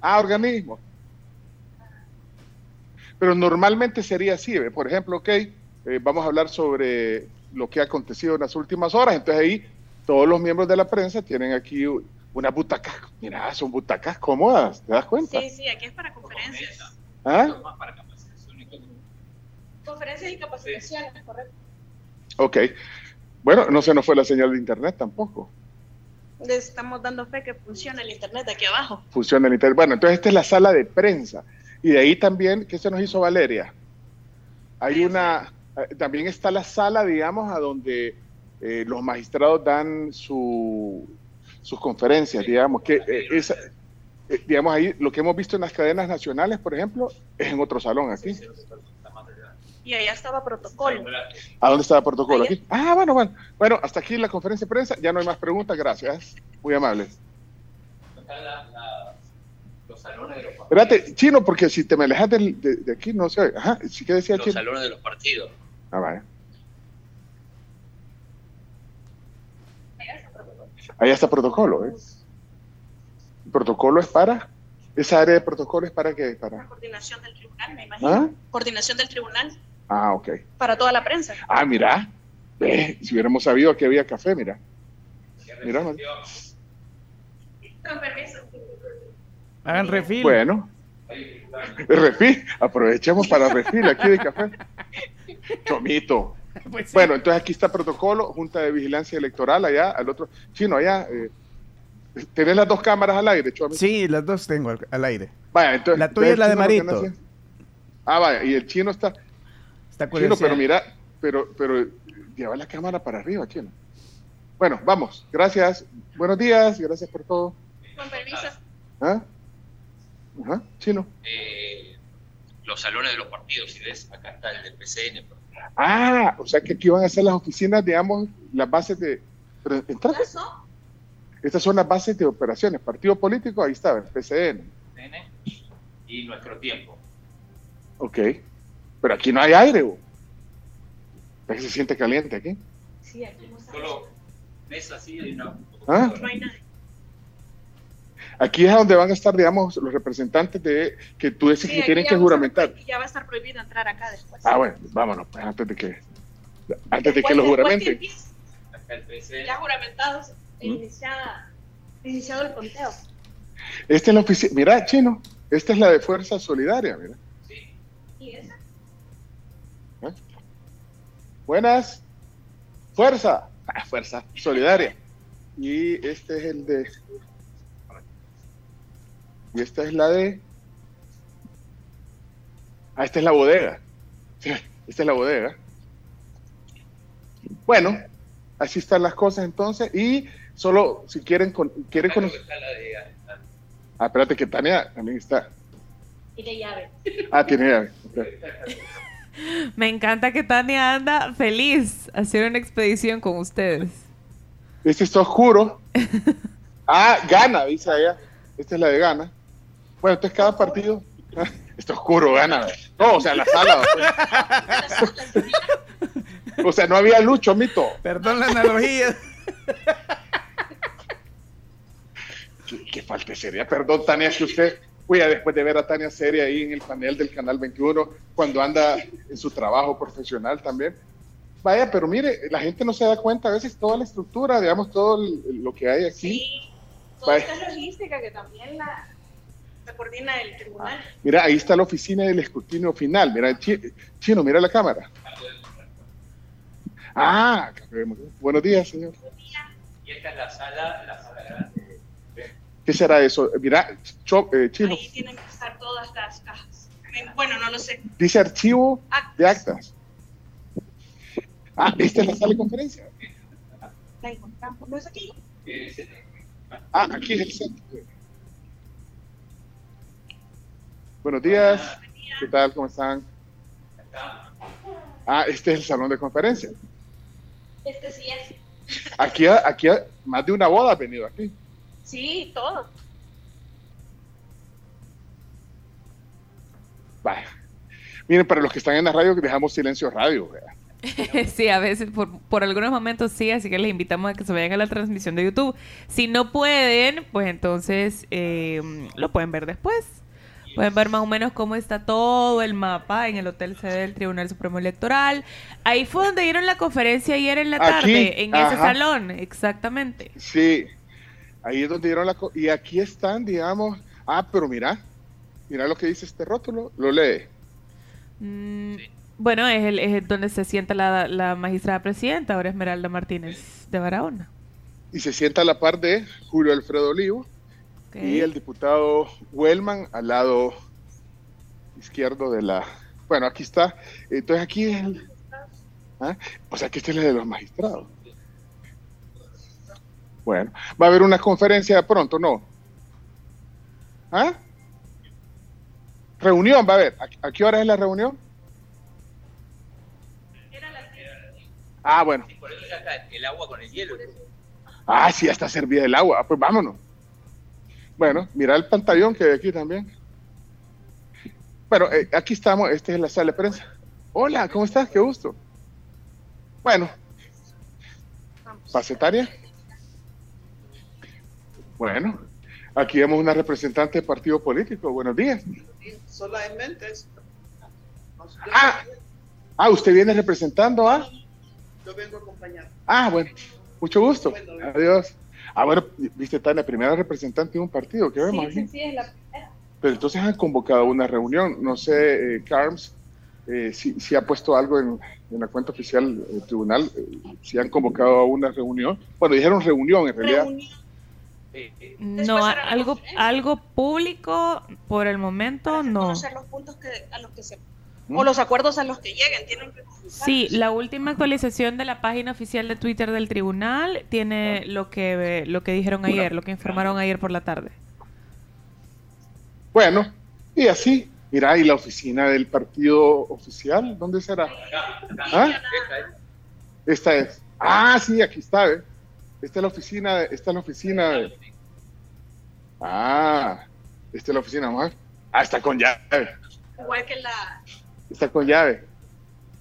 Ah, organismo. Pero normalmente sería así, ¿eh? Por ejemplo, ok, eh, vamos a hablar sobre lo que ha acontecido en las últimas horas. Entonces ahí todos los miembros de la prensa tienen aquí unas butacas. Mira, son butacas cómodas, ¿te das cuenta? Sí, sí, aquí es para conferencias. ¿Ah? Conferencias y capacitaciones, sí. Correcto. Ok. Bueno, no se nos fue la señal de internet tampoco. Le estamos dando fe que funciona el internet aquí abajo. Funciona el internet. Bueno, entonces esta es la sala de prensa. Y de ahí también, ¿qué se nos hizo Valeria? Hay sí, una... Sí. También está la sala, digamos, a donde eh, los magistrados dan su, sus conferencias, sí, digamos. Que eh, esa, eh, digamos, ahí lo que hemos visto en las cadenas nacionales, por ejemplo, es en otro salón aquí. Sí, sí, y allá estaba protocolo. ¿A dónde estaba protocolo? ¿Aquí? Ah, bueno, bueno. Bueno, hasta aquí la conferencia de prensa. Ya no hay más preguntas, gracias. Muy amables. Los salones de los partidos. Espérate, Chino, porque si te me alejas de, de, de aquí, no sé. Ajá, sí que decía Chino. Los salones de los partidos. Ah, vale. Allá está protocolo, ¿eh? El protocolo es para... ¿Esa área de protocolo es para qué? Para... La coordinación del tribunal, me imagino. ¿Ah? Coordinación del tribunal. Ah, ok. Para toda la prensa. Ah, mira. Eh, si hubiéramos sabido que había café, mira. Mira. Con permiso. Hagan refil. Bueno. Refil. Aprovechemos para refil aquí de café. Chomito. Pues sí. Bueno, entonces aquí está protocolo, Junta de Vigilancia Electoral, allá, al otro. Chino, allá... Eh, ¿Tenés las dos cámaras al aire, Chuami? Sí, las dos tengo al, al aire. Vaya, entonces, la tuya es la de Marito. Ah, vaya, y el Chino está... Está curioso. Chino, pero mira, pero, pero lleva la cámara para arriba, Chino. Bueno, vamos, gracias. Buenos días, gracias por todo. Con permiso. ¿Ah? Ajá, sí, no. Eh, los salones de los partidos, si ves, acá está el del P C N. Pero... Ah, o sea que aquí van a ser las oficinas de ambos, las bases de... Pero, ¿entonces? Estas son las bases de operaciones. Partido político, ahí está, el P C N. Y Nuestro Tiempo. Ok. Pero aquí no hay aire, ¿o? ¿Se siente caliente aquí? Sí, aquí no. Solo mesas, sí, y no. ¿Ah? No hay nadie. Aquí es donde van a estar, digamos, los representantes de que tú dices, sí, que tienen que juramentar. Y ya va a estar prohibido entrar acá después. Ah, bueno, vámonos, pues, antes de que antes de que lo juramenten. Ya juramentados, e iniciada, iniciado el conteo. Esta es la oficina, mira, Chino, esta es la de Fuerza Solidaria, mira. Sí. ¿Y esa? ¿Eh? Buenas. Fuerza. Ah, Fuerza Solidaria. Y este es el de... Y esta es la de... Ah, esta es la bodega. Esta es la bodega. Bueno, así están las cosas entonces. Y solo si quieren... Con... quieren con... Ah, espérate que Tahnya también está. Tiene llave. Ah, tiene llave. Okay. Me encanta que Tahnya anda feliz a hacer una expedición con ustedes. Este está oscuro. Ah, Gana, dice allá. Esta es la de Gana. Bueno, entonces cada partido... Está oscuro, Gana. No, o sea, la sala. O sea, no había lucho, mito. Perdón la analogía. Qué, qué falta sería. Perdón, Tahnya, que usted... Oye, después de ver a Tahnya seria ahí en el panel del Canal veintiuno, cuando anda en su trabajo profesional también. Vaya, pero mire, la gente no se da cuenta a veces toda la estructura, digamos, todo lo que hay aquí. Sí, toda esta logística que también la, la coordina el tribunal. Ah, mira, ahí está la oficina del escrutinio final. Mira, Chino, mira la cámara. Ah, buenos días, señor. Buenos días. Y esta es la sala, la sala grande. ¿Qué será eso? Mira, chop, eh, Chino. Ahí tienen que estar todas las cajas. Bueno, no lo sé. Dice archivo actas. De actas. Ah, ¿esta es la sala de conferencia? La encontramos. ¿No es aquí? Ah, aquí es el centro. Buenos días. Hola, buen día. ¿Qué tal? ¿Cómo están? Ah, este es el salón de conferencia. Este sí es. Aquí, aquí más de una boda ha venido aquí. Sí, todo. Vaya. Miren, para los que están en la radio, dejamos silencio radio. Sí, a veces, por, por algunos momentos sí, así que les invitamos a que se vayan a la transmisión de YouTube. Si no pueden, pues entonces eh, lo pueden ver después. Pueden ver más o menos cómo está todo el mapa en el hotel sede del Tribunal Supremo Electoral. Ahí fue donde dieron la conferencia ayer en la tarde. Aquí, en ajá. Ese salón, exactamente. Sí. Ahí es donde dieron la... Co- y aquí están, digamos... Ah, pero mira, mira lo que dice este rótulo, lo lee. Mm, sí. Bueno, es, el, es donde se sienta la, la magistrada presidenta, ahora Esmeralda Martínez de Barahona. Y se sienta a la par de Julio Alfredo Olivo, okay, y el diputado Wellman al lado izquierdo de la... Bueno, aquí está. Entonces aquí es el... ¿Ah? O sea, que este es el de los magistrados. Bueno, ¿va a haber una conferencia pronto, no? ¿Ah? ¿Reunión va a haber? ¿A qué hora es la reunión? Era la ah, bueno. Y por eso ya está el agua con el hielo. Ah, sí, ya está servida el agua. Ah, pues vámonos. Bueno, mira el pantallón que hay aquí también. Bueno, eh, aquí estamos. Esta es la sala de prensa. Hola, ¿cómo estás? Qué gusto. Bueno. Pasetaria. Bueno, aquí vemos una representante de partido político. Buenos días. Solamente eso. No sé, ah, ah, usted viene representando a... Yo vengo acompañado. Ah, bueno, mucho gusto. Bueno, adiós. Ah, bueno, viste, está la primera representante de un partido. ¿Qué vemos? Sí, sí, sí, es la primera. Pero entonces han convocado una reunión. No sé, eh, Carms, eh, si, si ha puesto algo en, en la cuenta oficial del tribunal, eh, si han convocado a una reunión. Bueno, dijeron reunión en realidad. Reunión. No, algo algo público por el momento para no. Conocer los puntos que, a los que se, o los acuerdos a los que lleguen. Tienen que sí, la última actualización de la página oficial de Twitter del tribunal tiene lo que lo que dijeron ayer, lo que informaron ayer por la tarde. Bueno, y así, mirá, y la oficina del partido oficial, ¿dónde será? ¿Ah? Esta es. Ah, sí, aquí está, ¿eh? Esta es la oficina, esta es la oficina de... Ah, esta es la oficina, vamos a ver. Ah, está con llave. Igual que la... Está con llave.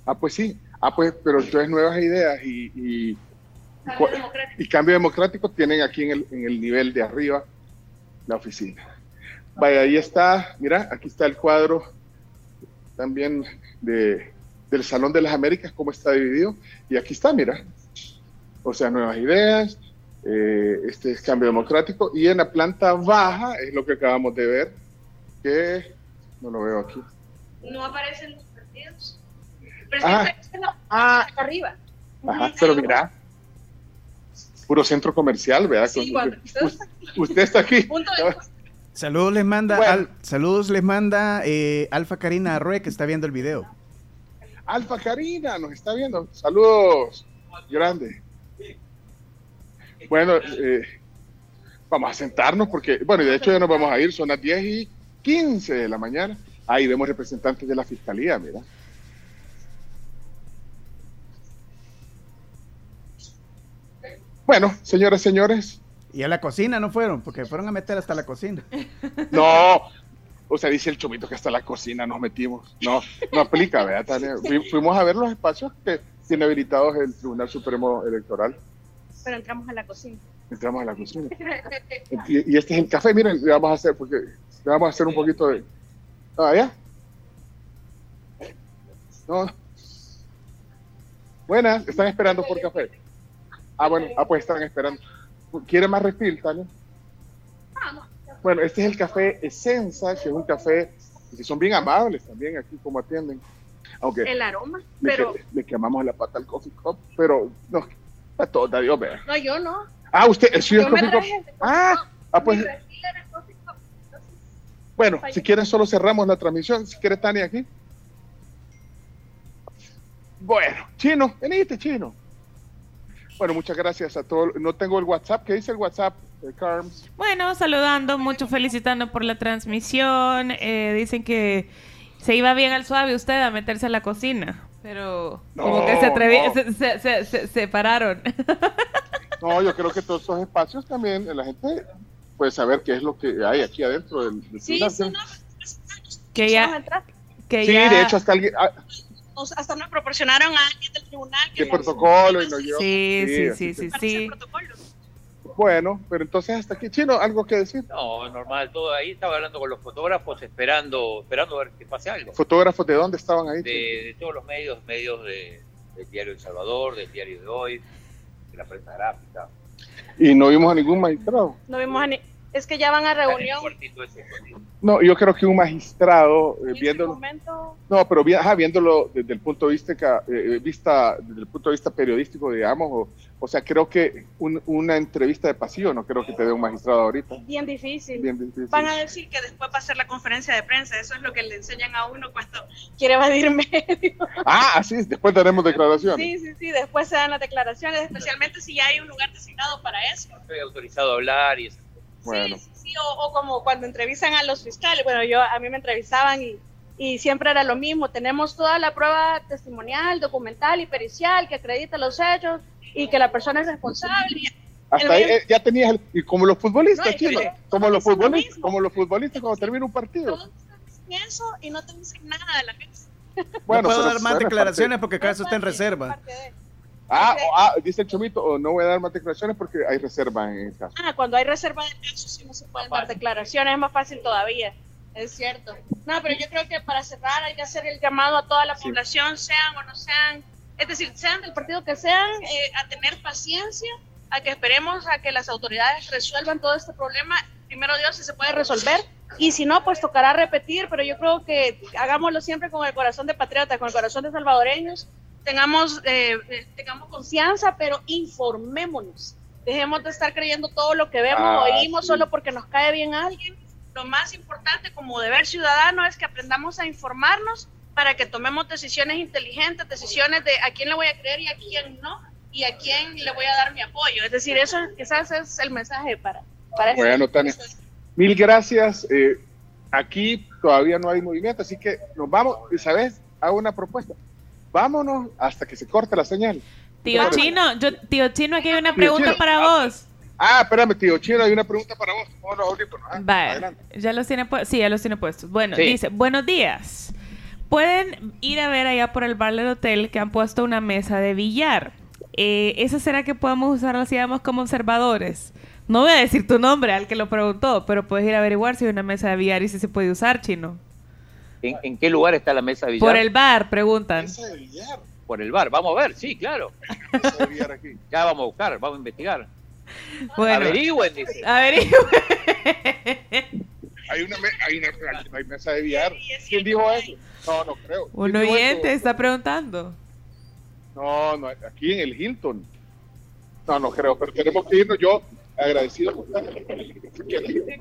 Ah, pues sí. Ah, pues, pero entonces Nuevas Ideas y... y Cambio Democrático. Y Cambio Democrático tienen aquí en el, en el nivel de arriba la oficina. Vaya, ahí está, mira, aquí está el cuadro también de, del Salón de las Américas, cómo está dividido. Y aquí está, mira, o sea, Nuevas Ideas, eh, este es Cambio Democrático. Y en la planta baja, es lo que acabamos de ver, que no lo veo aquí. No aparecen los partidos. Pero sí aparecen los partidos arriba. Ajá, pero mira. Puro centro comercial, ¿verdad? Sí, cuando usted está aquí. Saludos les manda, bueno. al, saludos les manda eh, Alfa Karina Arrué, que está viendo el video. Alfa Karina nos está viendo. Saludos, grande. Bueno, eh, vamos a sentarnos porque, bueno, y de hecho ya nos vamos a ir, son las diez y quince de la mañana. Ahí vemos representantes de la Fiscalía, mira. Bueno, señoras, señores. Y a la cocina no fueron, porque fueron a meter hasta la cocina. No, o sea, dice el Chomito que hasta la cocina nos metimos. No, no aplica, ¿verdad? Fuimos a ver los espacios que tiene habilitados el Tribunal Supremo Electoral. Pero entramos a la cocina. Entramos a la cocina. Y, y este es el café, miren, le vamos a hacer, porque le vamos a hacer un poquito de... Ah, ¿ya? No. Buenas, están esperando por café. Ah, bueno, ah, pues están esperando. ¿Quiere más refil, Tahnya? Ah, no. Bueno, este es el café Essenza, que es un café que son bien amables también aquí, como atienden. Aunque el aroma, le, pero... Le, le quemamos la pata al coffee cup, pero no, a todos, a Dios, vea. No, yo no. Ah, usted, el suyo es coffee cup. Ah, ah, pues... Coffee cup, entonces... Bueno, Fallé. Si quieren solo cerramos la transmisión, si quiere Tahnya aquí. Bueno, Chino, veniste, Chino. Bueno, muchas gracias a todos. No tengo el WhatsApp. ¿Qué dice el WhatsApp, eh, Carms? Bueno, saludando, mucho felicitando por la transmisión. Eh, dicen que se iba bien al suave usted a meterse a la cocina, pero no, como que se atrevieron, no. se, se, se separaron. No, yo creo que todos esos espacios también, la gente puede saber qué es lo que hay aquí adentro del, del sí, sí, no. Que ya, que sí, ya... de hecho hasta alguien... Ah, hasta nos proporcionaron a alguien del tribunal que el protocolo y lo llevó. Sí, sí, sí, sí, sí. Bueno, pero entonces hasta aquí, Chino, ¿algo que decir? No, normal, todo ahí, estaba hablando con los fotógrafos, esperando, esperando a ver que pase algo. ¿Fotógrafos de dónde estaban ahí? De, de todos los medios, medios de, del diario El Salvador, del diario de hoy, de la prensa gráfica. ¿Y no vimos a ningún magistrado? No vimos a ni... Es que ya van a reunión. No, yo creo que un magistrado eh, viéndolo. No, pero ah, viéndolo desde el punto de vista, eh, vista, desde el punto de vista periodístico, digamos, o, o sea, creo que un, una entrevista de pasillo, no creo que te dé un magistrado ahorita. Bien difícil. Bien difícil. Van a decir que después va a hacer la conferencia de prensa, eso es lo que le enseñan a uno cuando quiere evadir medio. Ah, así es, después daremos declaraciones. Sí, sí, sí, después se dan las declaraciones, especialmente si hay un lugar designado para eso. Estoy autorizado a hablar y eso. Bueno. Sí, sí, sí. O, o como cuando entrevistan a los fiscales, bueno, yo a mí me entrevistaban y, y siempre era lo mismo, tenemos toda la prueba testimonial, documental y pericial que acredita los hechos y que la persona es responsable. Hasta ahí, mismo... ya tenías, el, y como los futbolistas, no, Chino, que, como, los futbolistas, lo como los futbolistas cuando termina un partido. Todos dicen eso y no te dicen nada de la mesa. Bueno, no puedo dar más declaraciones porque cada vez está en reserva. Ah, okay. ah, dice el Chomito, oh, no voy a dar más declaraciones porque hay reserva en el caso. Ah, cuando hay reserva de casos sí no se pueden dar declaraciones, es más fácil todavía, es cierto. No, pero yo creo que para cerrar hay que hacer el llamado a toda la población, sí. sean o no sean, es decir, sean del partido que sean, eh, a tener paciencia, a que esperemos a que las autoridades resuelvan todo este problema. Primero Dios, si se puede resolver, y si no, pues tocará repetir, pero yo creo que hagámoslo siempre con el corazón de patriotas, con el corazón de salvadoreños. Tengamos, eh, tengamos confianza, pero informémonos. Dejemos de estar creyendo todo lo que vemos ah, o oímos sí. solo porque nos cae bien alguien. Lo más importante como deber ciudadano es que aprendamos a informarnos para que tomemos decisiones inteligentes, decisiones de a quién le voy a creer y a quién no, y a quién le voy a dar mi apoyo. Es decir, eso quizás es el mensaje para, para bueno, este Tahnya. Mil gracias. Eh, aquí todavía no hay movimiento, así que nos vamos, y sabes, hago una propuesta, vámonos hasta que se corte la señal. Tío Chino, yo, tío Chino, aquí hay una pregunta Chino, para ah, vos. Ah, espérame, tío Chino, hay una pregunta para vos. Los audífonos, ah, vale, adelante. Ya los tiene puestos. Sí, ya los tiene puestos. Bueno, sí. Dice, buenos días. Pueden ir a ver allá por el bar del hotel que han puesto una mesa de billar. Eh, ¿Esa será que podemos usarla si vamos como observadores? No voy a decir tu nombre al que lo preguntó, pero puedes ir a averiguar si hay una mesa de billar y si se puede usar, Chino. ¿En, en qué lugar está la mesa de billar? Por el bar, preguntan. ¿Mesa de billar? Por el bar, vamos a ver, sí, claro. Mesa de billar aquí. Ya vamos a buscar, vamos a investigar. Bueno. Averigüen, dice. Averigüen. Hay una, me- hay una hay mesa de billar. ¿Quién dijo eso? No, no creo. Un oyente está preguntando. No, no, aquí en el Hilton. No, no creo, pero tenemos que irnos. Yo, agradecido por estar.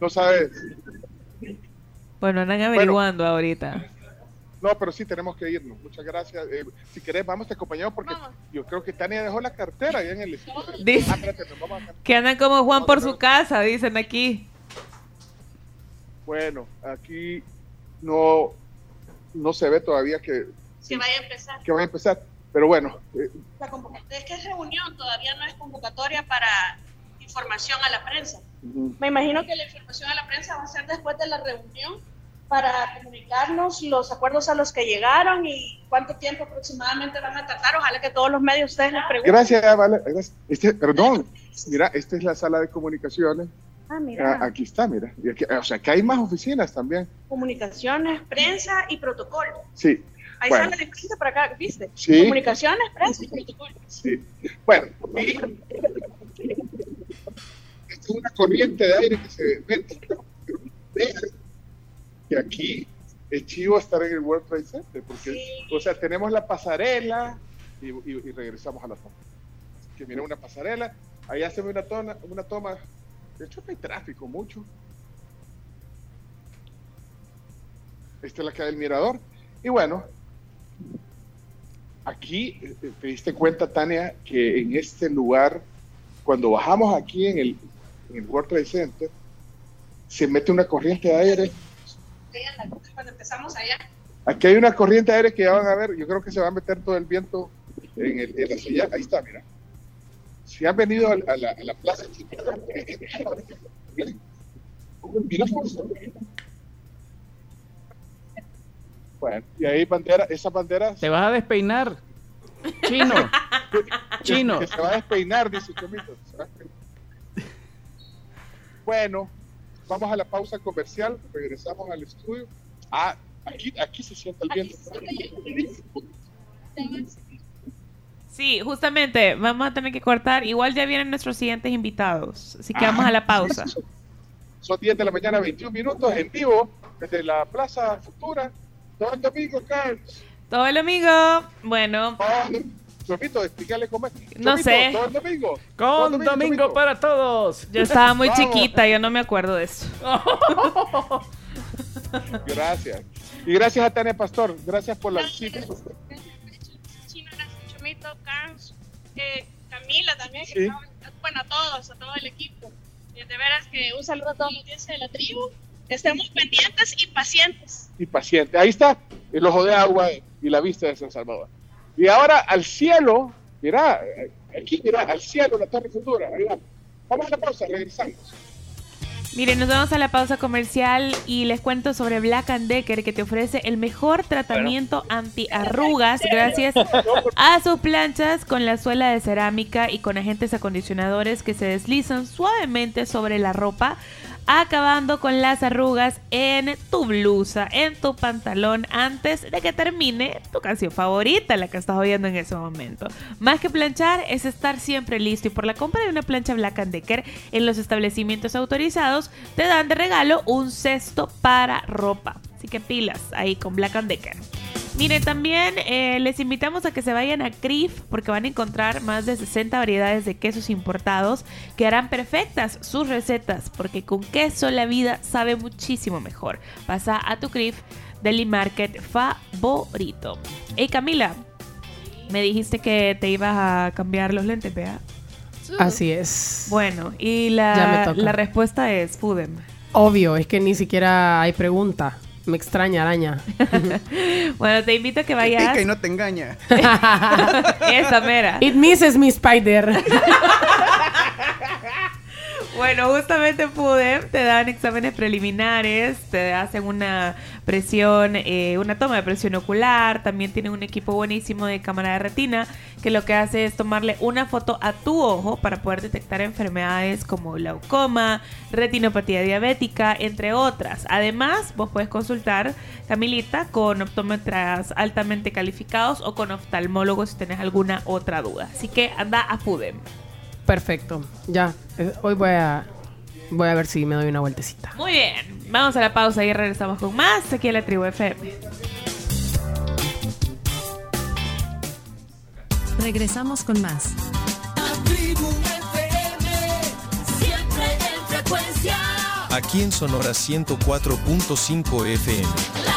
No sabes. Bueno, andan averiguando bueno, ahorita. No, pero sí tenemos que irnos. Muchas gracias. Eh, si querés, vamos, te acompañamos porque vamos. Yo creo que Tahnya dejó la cartera ahí en el estudio. Dice, ah, espérate, nos vamos a... que andan como Juan no, por no, su no. casa, dicen aquí. Bueno, aquí no, no se ve todavía que... Que vaya a empezar. Que vaya a empezar, pero bueno. Eh. La convocatoria, es que es reunión, todavía no es convocatoria para información a la prensa. Uh-huh. Me imagino que la información a la prensa va a ser después de la reunión para comunicarnos los acuerdos a los que llegaron y cuánto tiempo aproximadamente van a tratar. Ojalá que todos los medios ustedes les pregunten. Gracias, Vale. Gracias. Este, perdón, mira, esta es la sala de comunicaciones. Ah, mira. Ah, aquí está, mira. Y aquí, o sea, que hay más oficinas también. Comunicaciones, prensa y protocolo. Sí. Ahí bueno. Sale de para acá, ¿viste? Sí. Comunicaciones, prensa y protocolo. Sí. Bueno. Esta es una corriente de aire que se mete. Que aquí es chivo estar en el World Trade Center, porque, sí. O sea, tenemos la pasarela y, y, y regresamos a la toma. Así que mira, una pasarela, ahí hacemos una toma, una toma. De hecho, no hay tráfico mucho. Esta es la calle del Mirador. Y bueno, aquí te diste cuenta, Tahnya, que en este lugar, cuando bajamos aquí en el, en el World Trade Center, se mete una corriente de aire. Cuando empezamos allá. Aquí hay una corriente de aire que ya van a ver. Yo creo que se va a meter todo el viento en, el, en la silla. Ahí está, mira. Si han venido a la, a la, a la plaza, bueno, y ahí bandera, esas banderas. Te vas a despeinar, Chino. Chino. Que se va a despeinar, dice Chomito. Bueno. Vamos a la pausa comercial, regresamos al estudio. Ah, aquí, aquí se sienta el viento. Sí, justamente, vamos a tener que cortar. Igual ya vienen nuestros siguientes invitados, así que ah, vamos a la pausa. Son, son diez de la mañana, veintiún minutos, en vivo, desde la Plaza Futura. Todo el domingo, Carlos. Todo el domingo. Bueno. Chomito, explícale cómo es. Chomito, no sé. Todo el domingo. Con todo el domingo, domingo, domingo para todos. Yo estaba muy chiquita, yo no me acuerdo de eso. Gracias. Y gracias a Tahnya Pastor. Gracias por la visita. Chino, gracias, Chomito, Carlos, eh, Camila también. Que sí. Estaba, bueno, a todos, a todo el equipo. De veras que un saludo a todos los audiencia de la tribu. Estamos pendientes y pacientes. Y pacientes. Ahí está el ojo de agua y la vista de San Salvador. Y ahora al cielo, mirá, aquí mirá, al cielo la Torre Futura. Mirá. Vamos a la pausa, regresamos. Miren, nos vamos a la pausa comercial y les cuento sobre Black and Decker, que te ofrece el mejor tratamiento bueno. antiarrugas gracias a sus planchas con la suela de cerámica y con agentes acondicionadores que se deslizan suavemente sobre la ropa, acabando con las arrugas en tu blusa, en tu pantalón, antes de que termine tu canción favorita, la que estás oyendo en ese momento. Más que planchar, es estar siempre listo. Y por la compra de una plancha Black and Decker en los establecimientos autorizados, te dan de regalo un cesto para ropa. Así que pilas ahí con Black and Decker. Miren, también eh, les invitamos a que se vayan a C R I F porque van a encontrar más de sesenta variedades de quesos importados que harán perfectas sus recetas porque con queso la vida sabe muchísimo mejor. Pasa a tu C R I F Deli Market favorito. Hey Camila, me dijiste que te ibas a cambiar los lentes, ¿verdad? Así es. Bueno, y la, la respuesta es FUDEM. Obvio, es que ni siquiera hay pregunta. Me extraña, araña. Bueno, te invito a que vayas. Te pica y no te engaña. Esa mera. It misses me, spider. Bueno, justamente FUDEM te dan exámenes preliminares, te hacen una presión, eh, una toma de presión ocular, también tienen un equipo buenísimo de cámara de retina que lo que hace es tomarle una foto a tu ojo para poder detectar enfermedades como glaucoma, retinopatía diabética, entre otras. Además, vos puedes consultar, Camilita, con optómetras altamente calificados o con oftalmólogos si tenés alguna otra duda. Así que anda a FUDEM. Perfecto, ya. Hoy voy a voy a ver si me doy una vueltecita. Muy bien, vamos a la pausa y regresamos con más aquí en La Tribu F M. Regresamos con más. La Tribu F M, siempre en frecuencia. Aquí en Sonora ciento cuatro punto cinco F M.